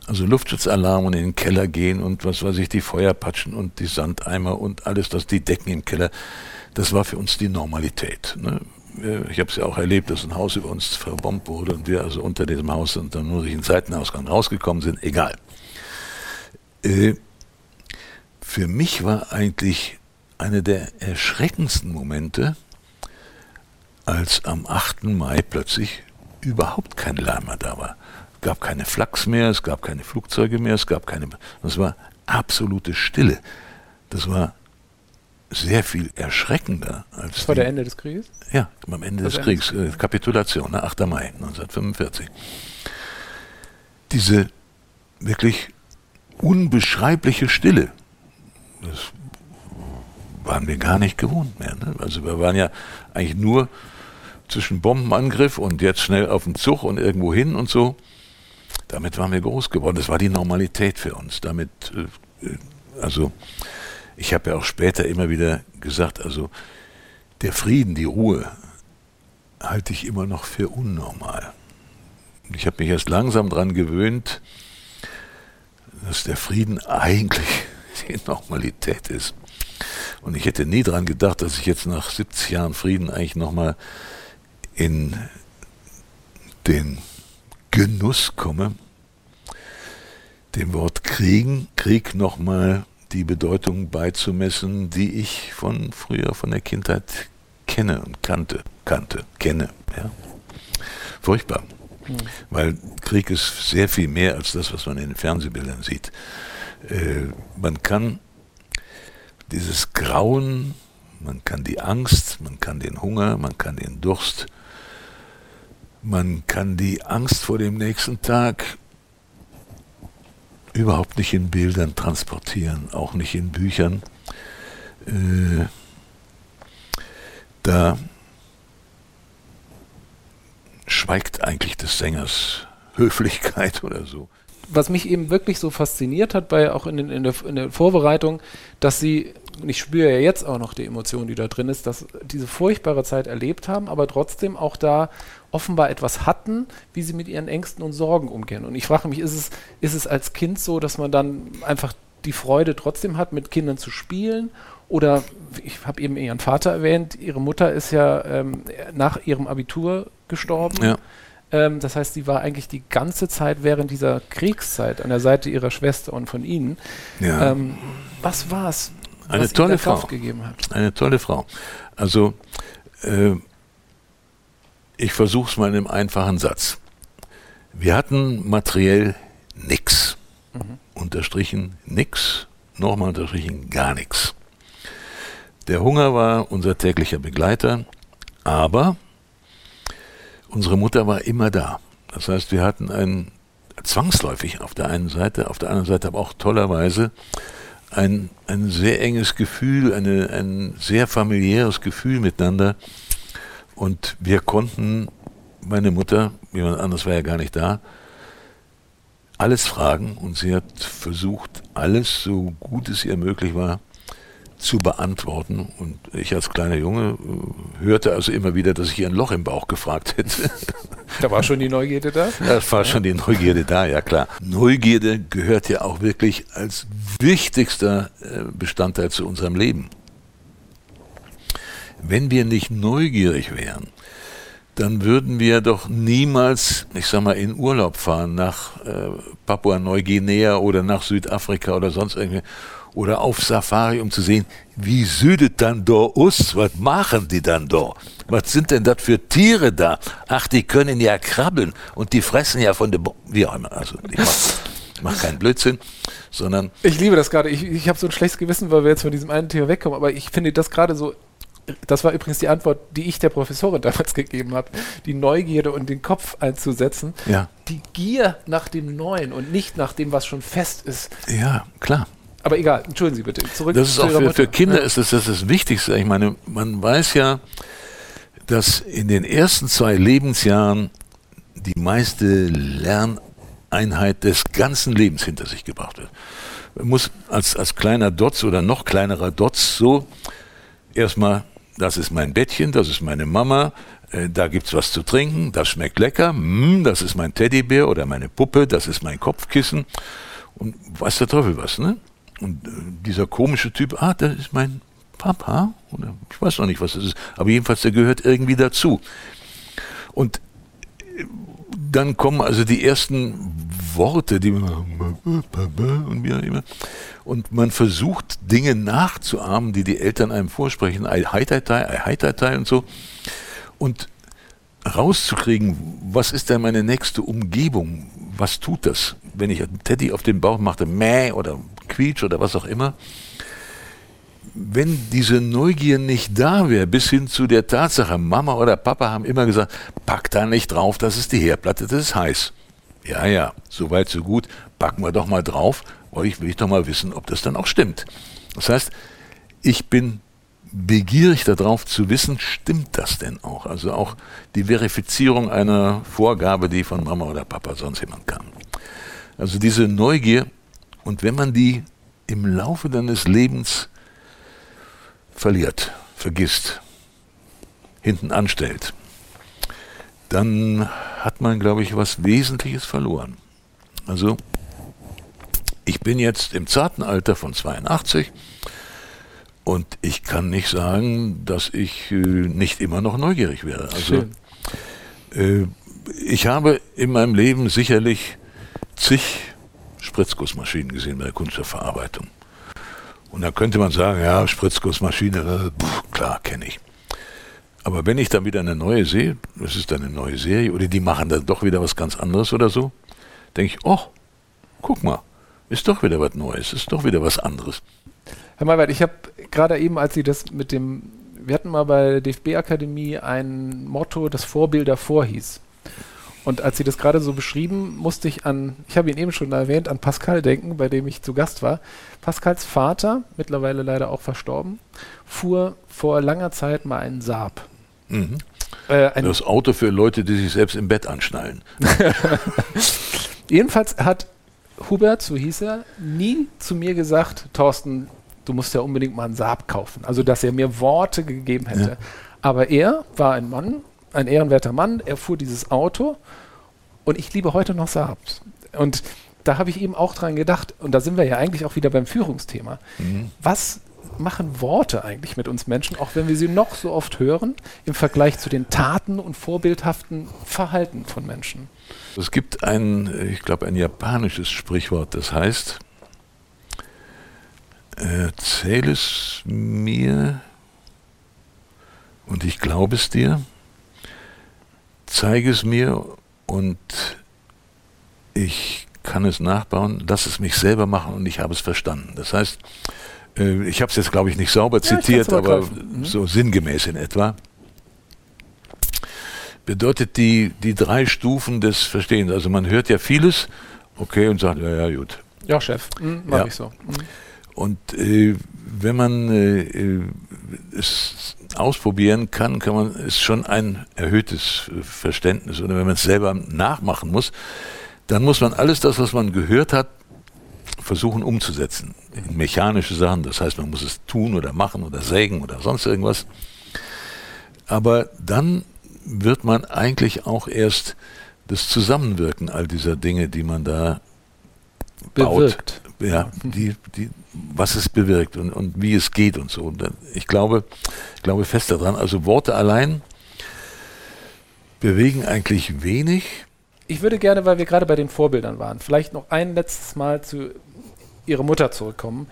Also Luftschutzalarm und in den Keller gehen und was weiß ich, die Feuerpatschen und die Sandeimer und alles, das, die Decken im Keller. Das war für uns die Normalität. Ne? Ich habe es ja auch erlebt, dass ein Haus über uns verbombt wurde und wir also unter diesem Haus sind, dann nur durch den Seitenausgang rausgekommen sind. Egal. Äh, für mich war eigentlich einer der erschreckendsten Momente, als am achten Mai plötzlich überhaupt kein Lärm mehr da war. Es gab keine Flaks mehr, es gab keine Flugzeuge mehr, es gab keine... Das war absolute Stille. Das war... sehr viel erschreckender als das war der Ende des Krieges? Ja, am Ende des Kriegs, äh, Kapitulation, ne, achter Mai neunzehnhundertfünfundvierzig. Diese wirklich unbeschreibliche Stille, das waren wir gar nicht gewohnt mehr. Ne? Also wir waren ja eigentlich nur zwischen Bombenangriff und jetzt schnell auf den Zug und irgendwo hin und so. Damit waren wir groß geworden. Das war die Normalität für uns. Damit, äh, also... Ich habe ja auch später immer wieder gesagt, also der Frieden, die Ruhe halte ich immer noch für unnormal. Ich habe mich erst langsam daran gewöhnt, dass der Frieden eigentlich die Normalität ist. Und ich hätte nie daran gedacht, dass ich jetzt nach siebzig Jahren Frieden eigentlich nochmal in den Genuss komme, dem Wort Kriegen, Krieg nochmal die Bedeutung beizumessen, die ich von früher, von der Kindheit kenne und kannte, kannte, kenne. Ja. Furchtbar. Mhm. Weil Krieg ist sehr viel mehr als das, was man in den Fernsehbildern sieht. Äh, man kann dieses Grauen, man kann die Angst, man kann den Hunger, man kann den Durst, man kann die Angst vor dem nächsten Tag überhaupt nicht in Bildern transportieren, auch nicht in Büchern. Äh, da schweigt eigentlich des Sängers Höflichkeit oder so. Was mich eben wirklich so fasziniert hat, bei auch in, den, in, der, in der Vorbereitung, dass Sie, und ich spüre ja jetzt auch noch die Emotion, die da drin ist, dass diese furchtbare Zeit erlebt haben, aber trotzdem auch da offenbar etwas hatten, wie Sie mit Ihren Ängsten und Sorgen umgehen. Und ich frage mich, ist es, ist es als Kind so, dass man dann einfach die Freude trotzdem hat, mit Kindern zu spielen? Oder, ich habe eben Ihren Vater erwähnt, Ihre Mutter ist ja ähm, nach ihrem Abitur gestorben. Ja. Das heißt, sie war eigentlich die ganze Zeit während dieser Kriegszeit an der Seite ihrer Schwester und von Ihnen. Ja. Ähm, was war es, was Ihnen da Kraft gegeben hat? Eine tolle Frau. Also, äh, ich versuche es mal in einem einfachen Satz. Wir hatten materiell nichts. Mhm. Unterstrichen nichts, nochmal unterstrichen gar nichts. Der Hunger war unser täglicher Begleiter, aber... unsere Mutter war immer da. Das heißt, wir hatten einen zwangsläufig auf der einen Seite, auf der anderen Seite aber auch tollerweise ein, ein sehr enges Gefühl, eine, ein sehr familiäres Gefühl miteinander. Und wir konnten, meine Mutter, jemand anderes war ja gar nicht da, alles fragen. Und sie hat versucht, alles so gut es ihr möglich war, zu beantworten. Und ich als kleiner Junge hörte also immer wieder, dass ich ihr ein Loch im Bauch gefragt hätte. Da war schon die Neugierde da? Da war schon die Neugierde da, ja klar. Neugierde gehört ja auch wirklich als wichtigster Bestandteil zu unserem Leben. Wenn wir nicht neugierig wären, dann würden wir doch niemals, ich sag mal, in Urlaub fahren nach äh, Papua-Neuguinea oder nach Südafrika oder sonst irgendwie oder auf Safari, um zu sehen, wie südet dann da aus, was machen die dann da? Was sind denn das für Tiere da? Ach, die können ja krabbeln und die fressen ja von der Bo- wie auch immer, also ich mach, mach keinen Blödsinn, sondern... Ich liebe das gerade, ich, ich habe so ein schlechtes Gewissen, weil wir jetzt von diesem einen Thema wegkommen, aber ich finde das gerade so... Das war übrigens die Antwort, die ich der Professorin damals gegeben habe, die Neugierde und den Kopf einzusetzen. Ja. Die Gier nach dem Neuen und nicht nach dem, was schon fest ist. Ja, klar. Aber egal, entschuldigen Sie bitte. Zurück das ist zu auch für, für Kinder ja. ist das, das ist das Wichtigste. Ich meine, man weiß ja, dass in den ersten zwei Lebensjahren die meiste Lerneinheit des ganzen Lebens hinter sich gebracht wird. Man muss als, als kleiner Dotz oder noch kleinerer Dotz so erstmal, das ist mein Bettchen, das ist meine Mama, äh, da gibt's was zu trinken, das schmeckt lecker, mm, das ist mein Teddybär oder meine Puppe, das ist mein Kopfkissen und weiß der Teufel was, ne? Und äh, dieser komische Typ, ah, das ist mein Papa, oder ich weiß noch nicht, was das ist, aber jedenfalls, der gehört irgendwie dazu. Und äh, dann kommen also die ersten Worte, die man und man versucht, Dinge nachzuahmen, die die Eltern einem vorsprechen, ei heitertei, ei heitertei und so. Und rauszukriegen, was ist denn meine nächste Umgebung? Was tut das? Wenn ich einen Teddy auf den Bauch machte, mäh oder quietsch oder was auch immer. Wenn diese Neugier nicht da wäre, bis hin zu der Tatsache, Mama oder Papa haben immer gesagt, pack da nicht drauf, das ist die Herdplatte, das ist heiß. Ja, ja, so weit, so gut, packen wir doch mal drauf, weil ich will ich doch mal wissen, ob das dann auch stimmt. Das heißt, ich bin begierig darauf zu wissen, stimmt das denn auch? Also auch die Verifizierung einer Vorgabe, die von Mama oder Papa sonst jemand kam. Also diese Neugier, und wenn man die im Laufe deines Lebens verliert, vergisst, hinten anstellt, dann hat man, glaube ich, was Wesentliches verloren. Also, ich bin jetzt im zarten Alter von zweiundachtzig und ich kann nicht sagen, dass ich äh, nicht immer noch neugierig wäre. Also, äh, ich habe in meinem Leben sicherlich zig Spritzgussmaschinen gesehen bei der Kunststoffverarbeitung. Und da könnte man sagen, ja, Spritzgussmaschine, pff, klar, kenne ich. Aber wenn ich dann wieder eine neue sehe, das ist dann eine neue Serie, oder die machen dann doch wieder was ganz anderes oder so, denke ich, oh, guck mal, ist doch wieder was Neues, ist doch wieder was anderes. Herr Maiwald, ich habe gerade eben, als Sie das mit dem, wir hatten mal bei der D F B-Akademie ein Motto, das Vorbilder vorhieß. Und als Sie das gerade so beschrieben, musste ich an, ich habe ihn eben schon erwähnt, an Pascal denken, bei dem ich zu Gast war. Pascals Vater, mittlerweile leider auch verstorben, fuhr vor langer Zeit mal einen Saab. Mhm. Äh, ein das Auto für Leute, die sich selbst im Bett anschnallen. Jedenfalls hat Hubert, so hieß er, nie zu mir gesagt, Thorsten, du musst ja unbedingt mal einen Saab kaufen. Also, dass er mir Worte gegeben hätte. Ja. Aber er war ein Mann, ein ehrenwerter Mann, er fuhr dieses Auto und ich liebe heute noch Saabs. Und da habe ich eben auch dran gedacht, und da sind wir ja eigentlich auch wieder beim Führungsthema. Mhm. Was machen Worte eigentlich mit uns Menschen, auch wenn wir sie noch so oft hören, im Vergleich zu den Taten und vorbildhaften Verhalten von Menschen? Es gibt ein, ich glaube, ein japanisches Sprichwort, das heißt, erzähl es mir und ich glaube es dir, zeige es mir und ich kann es nachbauen, lass es mich selber machen und ich habe es verstanden. Das heißt, ich habe es jetzt, glaube ich, nicht sauber ja, zitiert, aber, aber so sinngemäß in etwa. Bedeutet die, die drei Stufen des Verstehens. Also man hört ja vieles, okay, und sagt, ja, ja, gut. Ja, Chef, mhm, mach ja. ich so. Mhm. Und äh, wenn man äh, es ausprobieren kann, kann man, ist schon ein erhöhtes Verständnis. Oder wenn man es selber nachmachen muss, dann muss man alles das, was man gehört hat, versuchen umzusetzen in mechanische Sachen. Das heißt, man muss es tun oder machen oder sägen oder sonst irgendwas. Aber dann wird man eigentlich auch erst das Zusammenwirken all dieser Dinge, die man da bewirkt. Baut, ja, die, die, was es bewirkt und, und wie es geht und so. Und ich glaube, ich glaube fest daran. Also Worte allein bewegen eigentlich wenig. Ich würde gerne, weil wir gerade bei den Vorbildern waren, vielleicht noch ein letztes Mal zu Ihrer Mutter zurückkommen.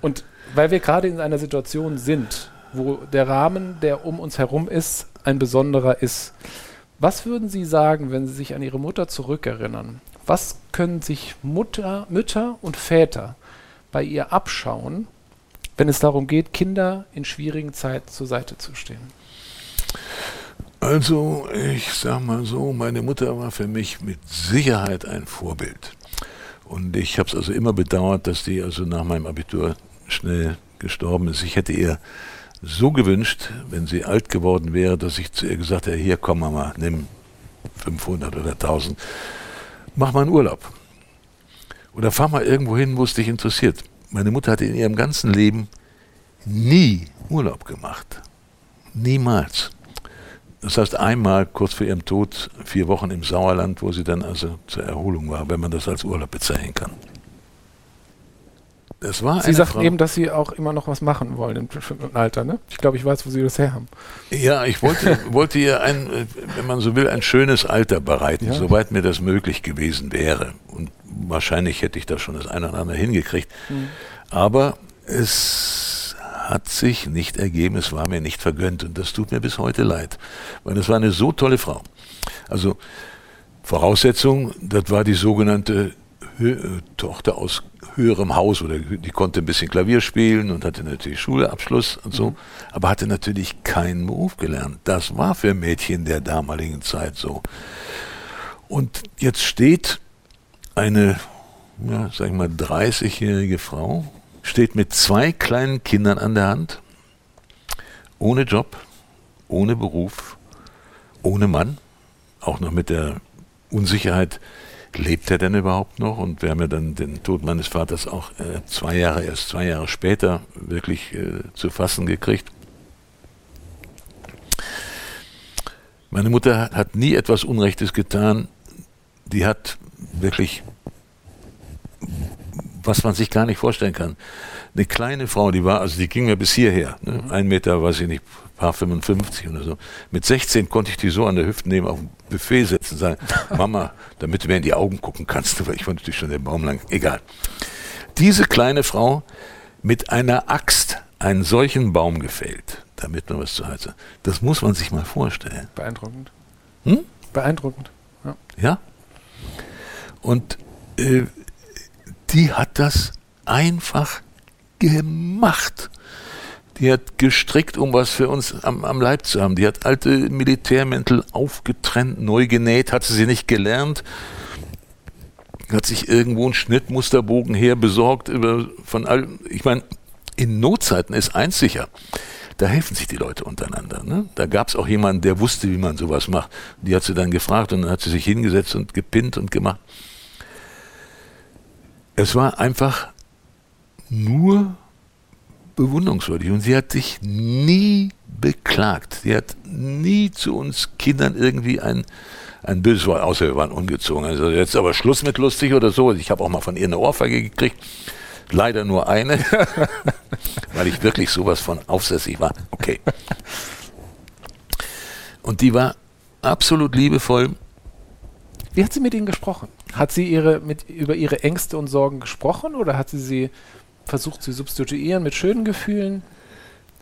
Und weil wir gerade in einer Situation sind, wo der Rahmen, der um uns herum ist, ein besonderer ist. Was würden Sie sagen, wenn Sie sich an Ihre Mutter zurückerinnern? Was können sich Mutter, Mütter und Väter bei ihr abschauen, wenn es darum geht, Kinder in schwierigen Zeiten zur Seite zu stehen? Also, ich sag mal so, meine Mutter war für mich mit Sicherheit ein Vorbild. Und ich habe es also immer bedauert, dass die also nach meinem Abitur schnell gestorben ist. Ich hätte ihr so gewünscht, wenn sie alt geworden wäre, dass ich zu ihr gesagt hätte, hier komm Mama, nimm fünfhundert oder tausend, mach mal einen Urlaub. Oder fahr mal irgendwo hin, wo es dich interessiert. Meine Mutter hatte in ihrem ganzen Leben nie Urlaub gemacht. Niemals. Das heißt, einmal kurz vor ihrem Tod, vier Wochen im Sauerland, wo sie dann also zur Erholung war, wenn man das als Urlaub bezeichnen kann. Das war sie sagt Frau, eben, dass Sie auch immer noch was machen wollen im bestimmten Alter, ne? Ich glaube, ich weiß, wo Sie das her haben. Ja, ich wollte, wollte ihr ein, wenn man so will, ein schönes Alter bereiten, ja, soweit mir das möglich gewesen wäre. Und wahrscheinlich hätte ich da schon das eine oder andere hingekriegt. Mhm. Aber es hat sich nicht ergeben, es war mir nicht vergönnt. Und das tut mir bis heute leid, weil das war eine so tolle Frau. Also Voraussetzung, das war die sogenannte Tochter aus höherem Haus, oder die konnte ein bisschen Klavier spielen und hatte natürlich Schulabschluss und so, mhm. aber hatte natürlich keinen Beruf gelernt. Das war für Mädchen der damaligen Zeit so. Und jetzt steht eine, ja, sag ich mal, dreißigjährige Frau, steht mit zwei kleinen Kindern an der Hand, ohne Job, ohne Beruf, ohne Mann, auch noch mit der Unsicherheit, lebt er denn überhaupt noch? Und wir haben ja dann den Tod meines Vaters auch äh, zwei Jahre, erst zwei Jahre später wirklich äh, zu fassen gekriegt. Meine Mutter hat nie etwas Unrechtes getan. Die hat wirklich, was man sich gar nicht vorstellen kann. Eine kleine Frau, die war, also die ging mir bis hierher. Ne? Ein Meter, weiß ich nicht, paar fünfundfünfzig oder so. Mit sechzehn konnte ich die so an der Hüfte nehmen, auf dem Buffet setzen und sagen, Mama, damit du mir in die Augen gucken kannst, weil ich war natürlich schon den Baum lang, egal. Diese kleine Frau mit einer Axt einen solchen Baum gefällt, damit man was zu heizen. Das muss man sich mal vorstellen. Beeindruckend. Hm? Beeindruckend. Ja. ja? Und äh, die hat das einfach gemacht. Die hat gestrickt, um was für uns am, am Leib zu haben. Die hat alte Militärmäntel aufgetrennt, neu genäht, hatte sie nicht gelernt. Hat sich irgendwo einen Schnittmusterbogen her besorgt. Über, von all, ich meine, in Notzeiten ist eins sicher. Da helfen sich die Leute untereinander. Ne? Da gab es auch jemanden, der wusste, wie man sowas macht. Die hat sie dann gefragt und dann hat sie sich hingesetzt und gepinnt und gemacht. Es war einfach nur bewunderungswürdig. Und sie hat sich nie beklagt. Sie hat nie zu uns Kindern irgendwie ein, ein böses Wort, außer wir waren ungezogen. Also jetzt aber Schluss mit lustig oder so. Ich habe auch mal von ihr eine Ohrfeige gekriegt. Leider nur eine, weil ich wirklich sowas von aufsässig war. Okay. Und die war absolut liebevoll. Wie hat sie mit Ihnen gesprochen? Hat sie ihre, mit, über Ihre Ängste und Sorgen gesprochen oder hat sie sie versucht zu substituieren mit schönen Gefühlen?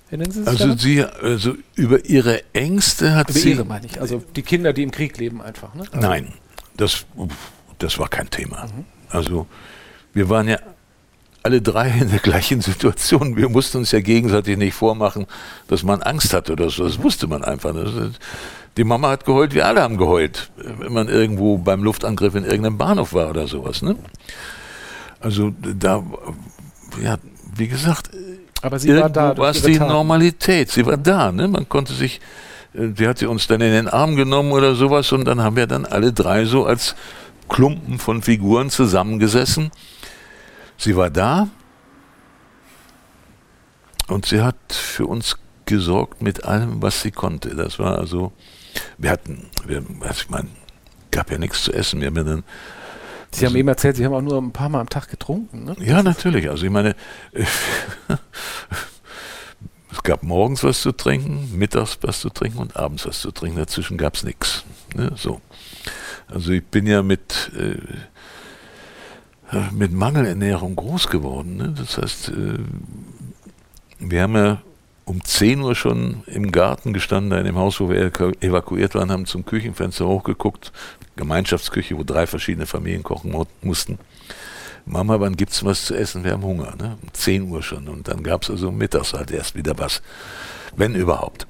Erinnern Sie sich also daran? Sie, also über ihre Ängste hat über sie... Über ihre meine ich, also die Kinder, die im Krieg leben einfach, ne? Also nein, das, das war kein Thema. Mhm. Also wir waren ja alle drei in der gleichen Situation. Wir mussten uns ja gegenseitig nicht vormachen, dass man Angst hatte oder so. Das wusste man einfach. Das, die Mama hat geheult, wir alle haben geheult, wenn man irgendwo beim Luftangriff in irgendeinem Bahnhof war oder sowas, ne? Also da... Ja, wie gesagt, aber sie war da, war es die Normalität, sie war da, ne? Man konnte sich, sie hat sie uns dann in den Arm genommen oder sowas und dann haben wir dann alle drei so als Klumpen von Figuren zusammengesessen. Sie war da und sie hat für uns gesorgt mit allem, was sie konnte. Das war also, wir hatten, wir, ich meine, gab ja nichts zu essen, wir haben ja dann Sie haben eben erzählt, Sie haben auch nur ein paar Mal am Tag getrunken, ne? Ja, natürlich. Also ich meine, es gab morgens was zu trinken, mittags was zu trinken und abends was zu trinken. Dazwischen gab es nichts. Ne? So. Also ich bin ja mit, äh, mit Mangelernährung groß geworden. Ne? Das heißt, äh, wir haben ja um zehn Uhr schon im Garten gestanden, da in dem Haus, wo wir evakuiert waren, haben zum Küchenfenster hochgeguckt. Gemeinschaftsküche, wo drei verschiedene Familien kochen mussten. Mama, wann gibt's was zu essen? Wir haben Hunger. Ne? Um zehn Uhr schon. Und dann gab's also mittags halt erst wieder was. Wenn überhaupt.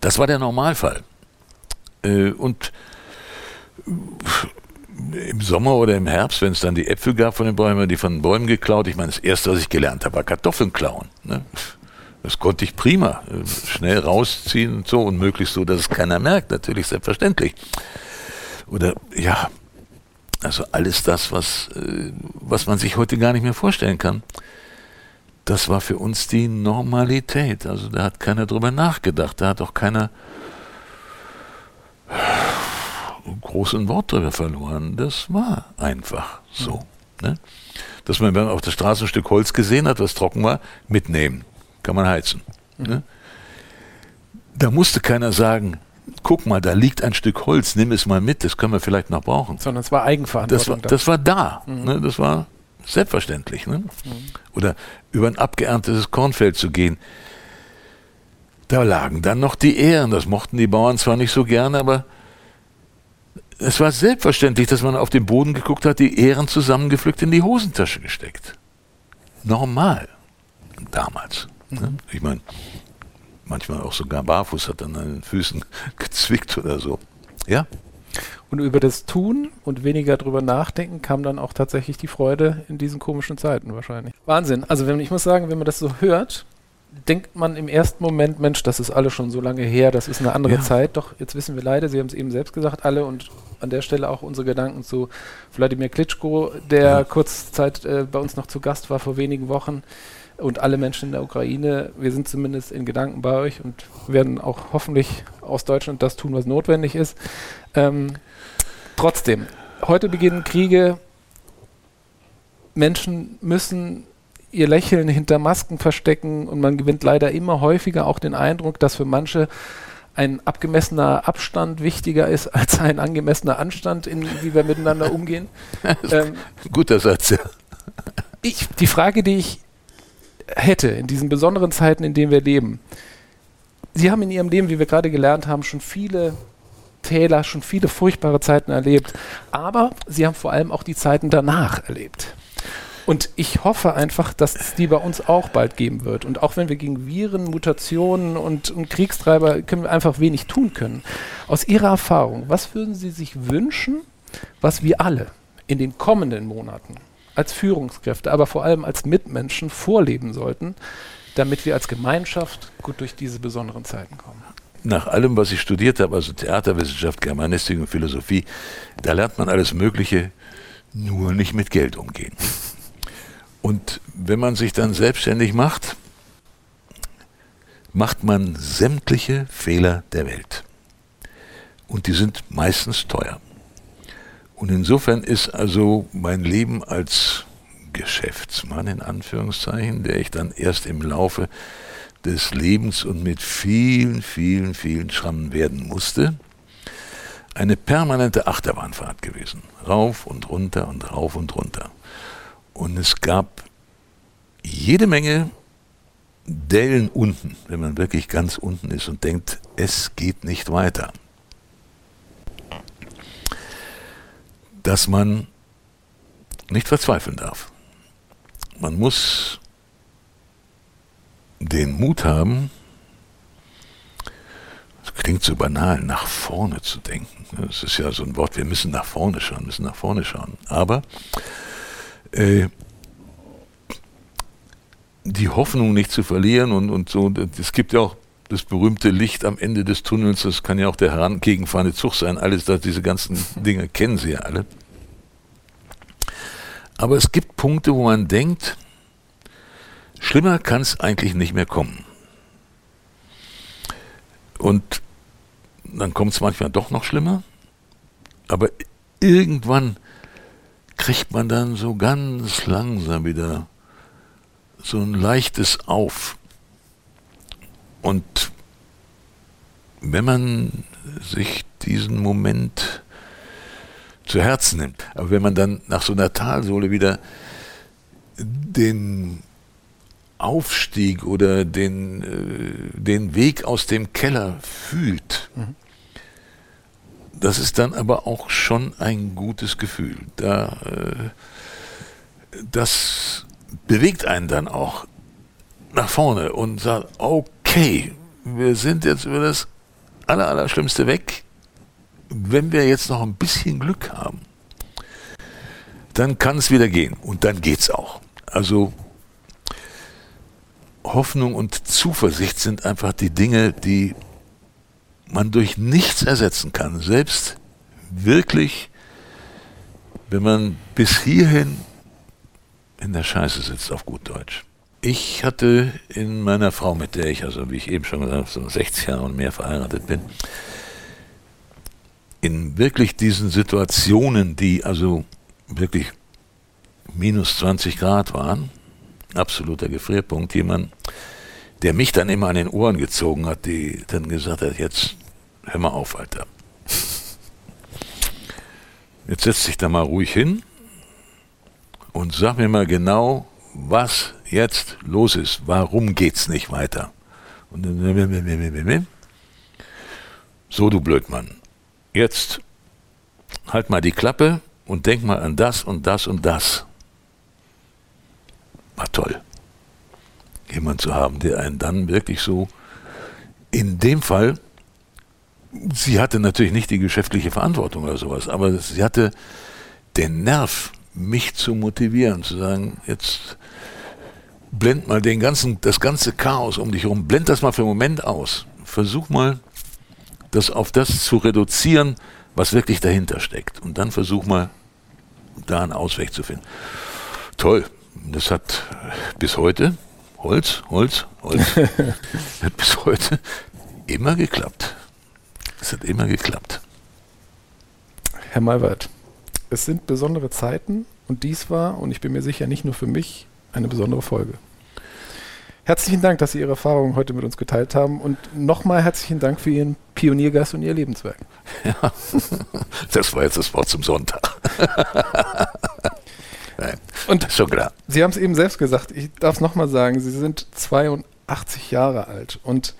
Das war der Normalfall. Und im Sommer oder im Herbst, wenn es dann die Äpfel gab von den Bäumen, haben die von den Bäumen geklaut. Ich meine, das Erste, was ich gelernt habe, war Kartoffeln klauen. Ne? Das konnte ich prima. Schnell rausziehen und so und möglichst so, dass es keiner merkt. Natürlich, selbstverständlich. Oder, ja, also alles das, was, was man sich heute gar nicht mehr vorstellen kann. Das war für uns die Normalität. Also da hat keiner drüber nachgedacht. Da hat auch keiner großen Wort drüber verloren. Das war einfach so. Ne? Dass man dann auf der Straße ein Stück Holz gesehen hat, was trocken war, mitnehmen. Kann man heizen. Ne? Da musste keiner sagen, guck mal, da liegt ein Stück Holz, nimm es mal mit, das können wir vielleicht noch brauchen. Sondern es war Eigenverantwortung. Das war, das war da. Mhm. Ne? Das war selbstverständlich. Ne? Mhm. Oder über ein abgeerntetes Kornfeld zu gehen. Da lagen dann noch die Ähren. Das mochten die Bauern zwar nicht so gerne, aber es war selbstverständlich, dass man auf den Boden geguckt hat, die Ähren zusammengepflückt in die Hosentasche gesteckt. Normal. Damals. Mhm. Ne? Ich meine, manchmal auch sogar barfuß hat dann an den Füßen gezwickt oder so. Ja. Und über das Tun und weniger drüber nachdenken kam dann auch tatsächlich die Freude in diesen komischen Zeiten wahrscheinlich. Wahnsinn. Also wenn, ich muss sagen, wenn man das so hört, denkt man im ersten Moment, Mensch, das ist alles schon so lange her, das ist eine andere ja. Zeit. Doch jetzt wissen wir leider, Sie haben es eben selbst gesagt, alle und an der Stelle auch unsere Gedanken zu Wladimir Klitschko, der ja. kurz Zeit äh, bei uns noch zu Gast war vor wenigen Wochen. Und alle Menschen in der Ukraine, wir sind zumindest in Gedanken bei euch und werden auch hoffentlich aus Deutschland das tun, was notwendig ist. Ähm, trotzdem, heute beginnen Kriege, Menschen müssen ihr Lächeln hinter Masken verstecken und man gewinnt leider immer häufiger auch den Eindruck, dass für manche ein abgemessener Abstand wichtiger ist als ein angemessener Anstand, in wie wir miteinander umgehen. Ähm, Guter Satz, ja. Ich, die Frage, die ich hätte, in diesen besonderen Zeiten, in denen wir leben. Sie haben in Ihrem Leben, wie wir gerade gelernt haben, schon viele Täler, schon viele furchtbare Zeiten erlebt, aber Sie haben vor allem auch die Zeiten danach erlebt. Und ich hoffe einfach, dass es die bei uns auch bald geben wird. Und auch wenn wir gegen Viren, Mutationen und, und Kriegstreiber können wir einfach wenig tun können. Aus Ihrer Erfahrung, was würden Sie sich wünschen, was wir alle in den kommenden Monaten als Führungskräfte, aber vor allem als Mitmenschen vorleben sollten, damit wir als Gemeinschaft gut durch diese besonderen Zeiten kommen? Nach allem, was ich studiert habe, also Theaterwissenschaft, Germanistik und Philosophie, da lernt man alles Mögliche, nur nicht mit Geld umgehen. Und wenn man sich dann selbstständig macht, macht man sämtliche Fehler der Welt. Und die sind meistens teuer. Und insofern ist also mein Leben als Geschäftsmann, in Anführungszeichen, der ich dann erst im Laufe des Lebens und mit vielen, vielen, vielen Schrammen werden musste, eine permanente Achterbahnfahrt gewesen. Rauf und runter und rauf und runter. Und es gab jede Menge Dellen unten, wenn man wirklich ganz unten ist und denkt, es geht nicht weiter. Dass man nicht verzweifeln darf. Man muss den Mut haben, das klingt so banal, nach vorne zu denken. Das ist ja so ein Wort, wir müssen nach vorne schauen, müssen nach vorne schauen. Aber äh, die Hoffnung nicht zu verlieren und, und so, es gibt ja auch das berühmte Licht am Ende des Tunnels, das kann ja auch der herangegenfahrende Zug sein, alles das, diese ganzen Dinge kennen Sie ja alle. Aber es gibt Punkte, wo man denkt, schlimmer kann es eigentlich nicht mehr kommen. Und dann kommt es manchmal doch noch schlimmer, aber irgendwann kriegt man dann so ganz langsam wieder so ein leichtes Auf. Und wenn man sich diesen Moment zu Herzen nimmt. Aber wenn man dann nach so einer Talsohle wieder den Aufstieg oder den, den Weg aus dem Keller fühlt, mhm. das ist dann aber auch schon ein gutes Gefühl. Da, das bewegt einen dann auch nach vorne und sagt, okay, wir sind jetzt über das aller, aller Schlimmste weg. Wenn wir jetzt noch ein bisschen Glück haben, dann kann es wieder gehen und dann geht's auch. Also Hoffnung und Zuversicht sind einfach die Dinge, die man durch nichts ersetzen kann. Selbst wirklich, wenn man bis hierhin in der Scheiße sitzt, auf gut Deutsch. Ich hatte in meiner Frau, mit der ich, also wie ich eben schon gesagt habe, so sechzig Jahre und mehr verheiratet bin, in wirklich diesen Situationen, die also wirklich minus zwanzig Grad waren, absoluter Gefrierpunkt, jemand, der mich dann immer an den Ohren gezogen hat, die dann gesagt hat, jetzt hör mal auf, Alter. Jetzt setz dich da mal ruhig hin und sag mir mal genau, was jetzt los ist. Warum geht's nicht weiter? Und dann, so du Blödmann. Jetzt halt mal die Klappe und denk mal an das und das und das. War toll. Jemand zu haben, der einen dann wirklich so, in dem Fall, sie hatte natürlich nicht die geschäftliche Verantwortung oder sowas, aber sie hatte den Nerv, mich zu motivieren, zu sagen, jetzt blend mal den ganzen, das ganze Chaos um dich herum, blend das mal für einen Moment aus. Versuch mal, das auf das zu reduzieren, was wirklich dahinter steckt. Und dann versuch mal, da einen Ausweg zu finden. Toll. Das hat bis heute, Holz, Holz, Holz, hat bis heute immer geklappt. Es hat immer geklappt. Herr Maiwald, es sind besondere Zeiten und dies war, und ich bin mir sicher, nicht nur für mich, eine besondere Folge. Herzlichen Dank, dass Sie Ihre Erfahrungen heute mit uns geteilt haben und nochmal herzlichen Dank für Ihren Pioniergeist und Ihr Lebenswerk. Ja, das war jetzt das Wort zum Sonntag. Nein, und schon klar. Sie haben es eben selbst gesagt, ich darf es nochmal sagen, Sie sind zweiundachtzig Jahre alt und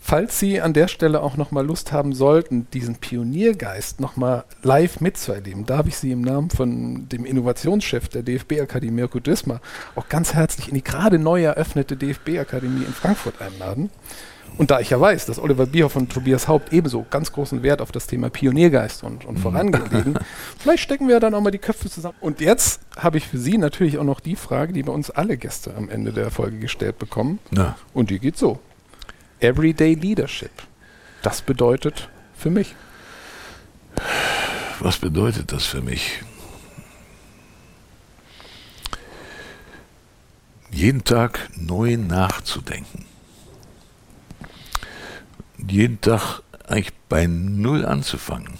falls Sie an der Stelle auch nochmal Lust haben sollten, diesen Pioniergeist nochmal live mitzuerleben, darf ich Sie im Namen von dem Innovationschef der D F B-Akademie, Mirko Dismar, auch ganz herzlich in die gerade neu eröffnete D F B-Akademie in Frankfurt einladen. Und da ich ja weiß, dass Oliver Bierhoff und Tobias Haupt ebenso ganz großen Wert auf das Thema Pioniergeist und, und Vorangehen legen, vielleicht stecken wir ja dann auch mal die Köpfe zusammen. Und jetzt habe ich für Sie natürlich auch noch die Frage, die bei uns alle Gäste am Ende der Folge gestellt bekommen. Na. Und die geht so. Everyday Leadership. Das bedeutet für mich. Was bedeutet das für mich? Jeden Tag neu nachzudenken. Jeden Tag eigentlich bei Null anzufangen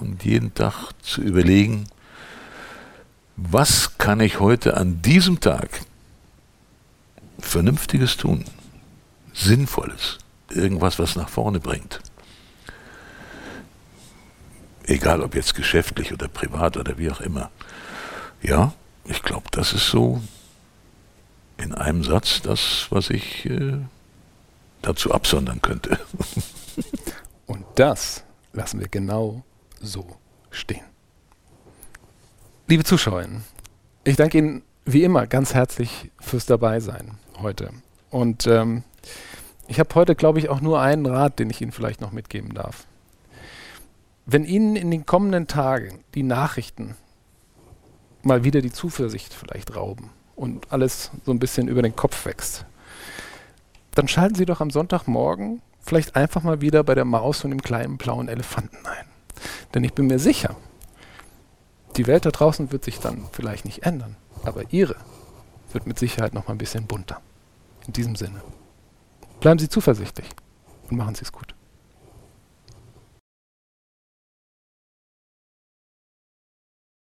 und jeden Tag zu überlegen, was kann ich heute an diesem Tag Vernünftiges tun, Sinnvolles, irgendwas, was nach vorne bringt. Egal, ob jetzt geschäftlich oder privat oder wie auch immer. Ja, ich glaube, das ist so in einem Satz das, was ich... Äh, dazu absondern könnte. Und das lassen wir genau so stehen. Liebe Zuschauerinnen, ich danke Ihnen wie immer ganz herzlich fürs Dabeisein heute. Und ähm, ich habe heute, glaube ich, auch nur einen Rat, den ich Ihnen vielleicht noch mitgeben darf. Wenn Ihnen in den kommenden Tagen die Nachrichten mal wieder die Zuversicht vielleicht rauben und alles so ein bisschen über den Kopf wächst, dann schalten Sie doch am Sonntagmorgen vielleicht einfach mal wieder bei der Maus und dem kleinen blauen Elefanten ein. Denn ich bin mir sicher, die Welt da draußen wird sich dann vielleicht nicht ändern, aber Ihre wird mit Sicherheit noch mal ein bisschen bunter. In diesem Sinne, bleiben Sie zuversichtlich und machen Sie es gut.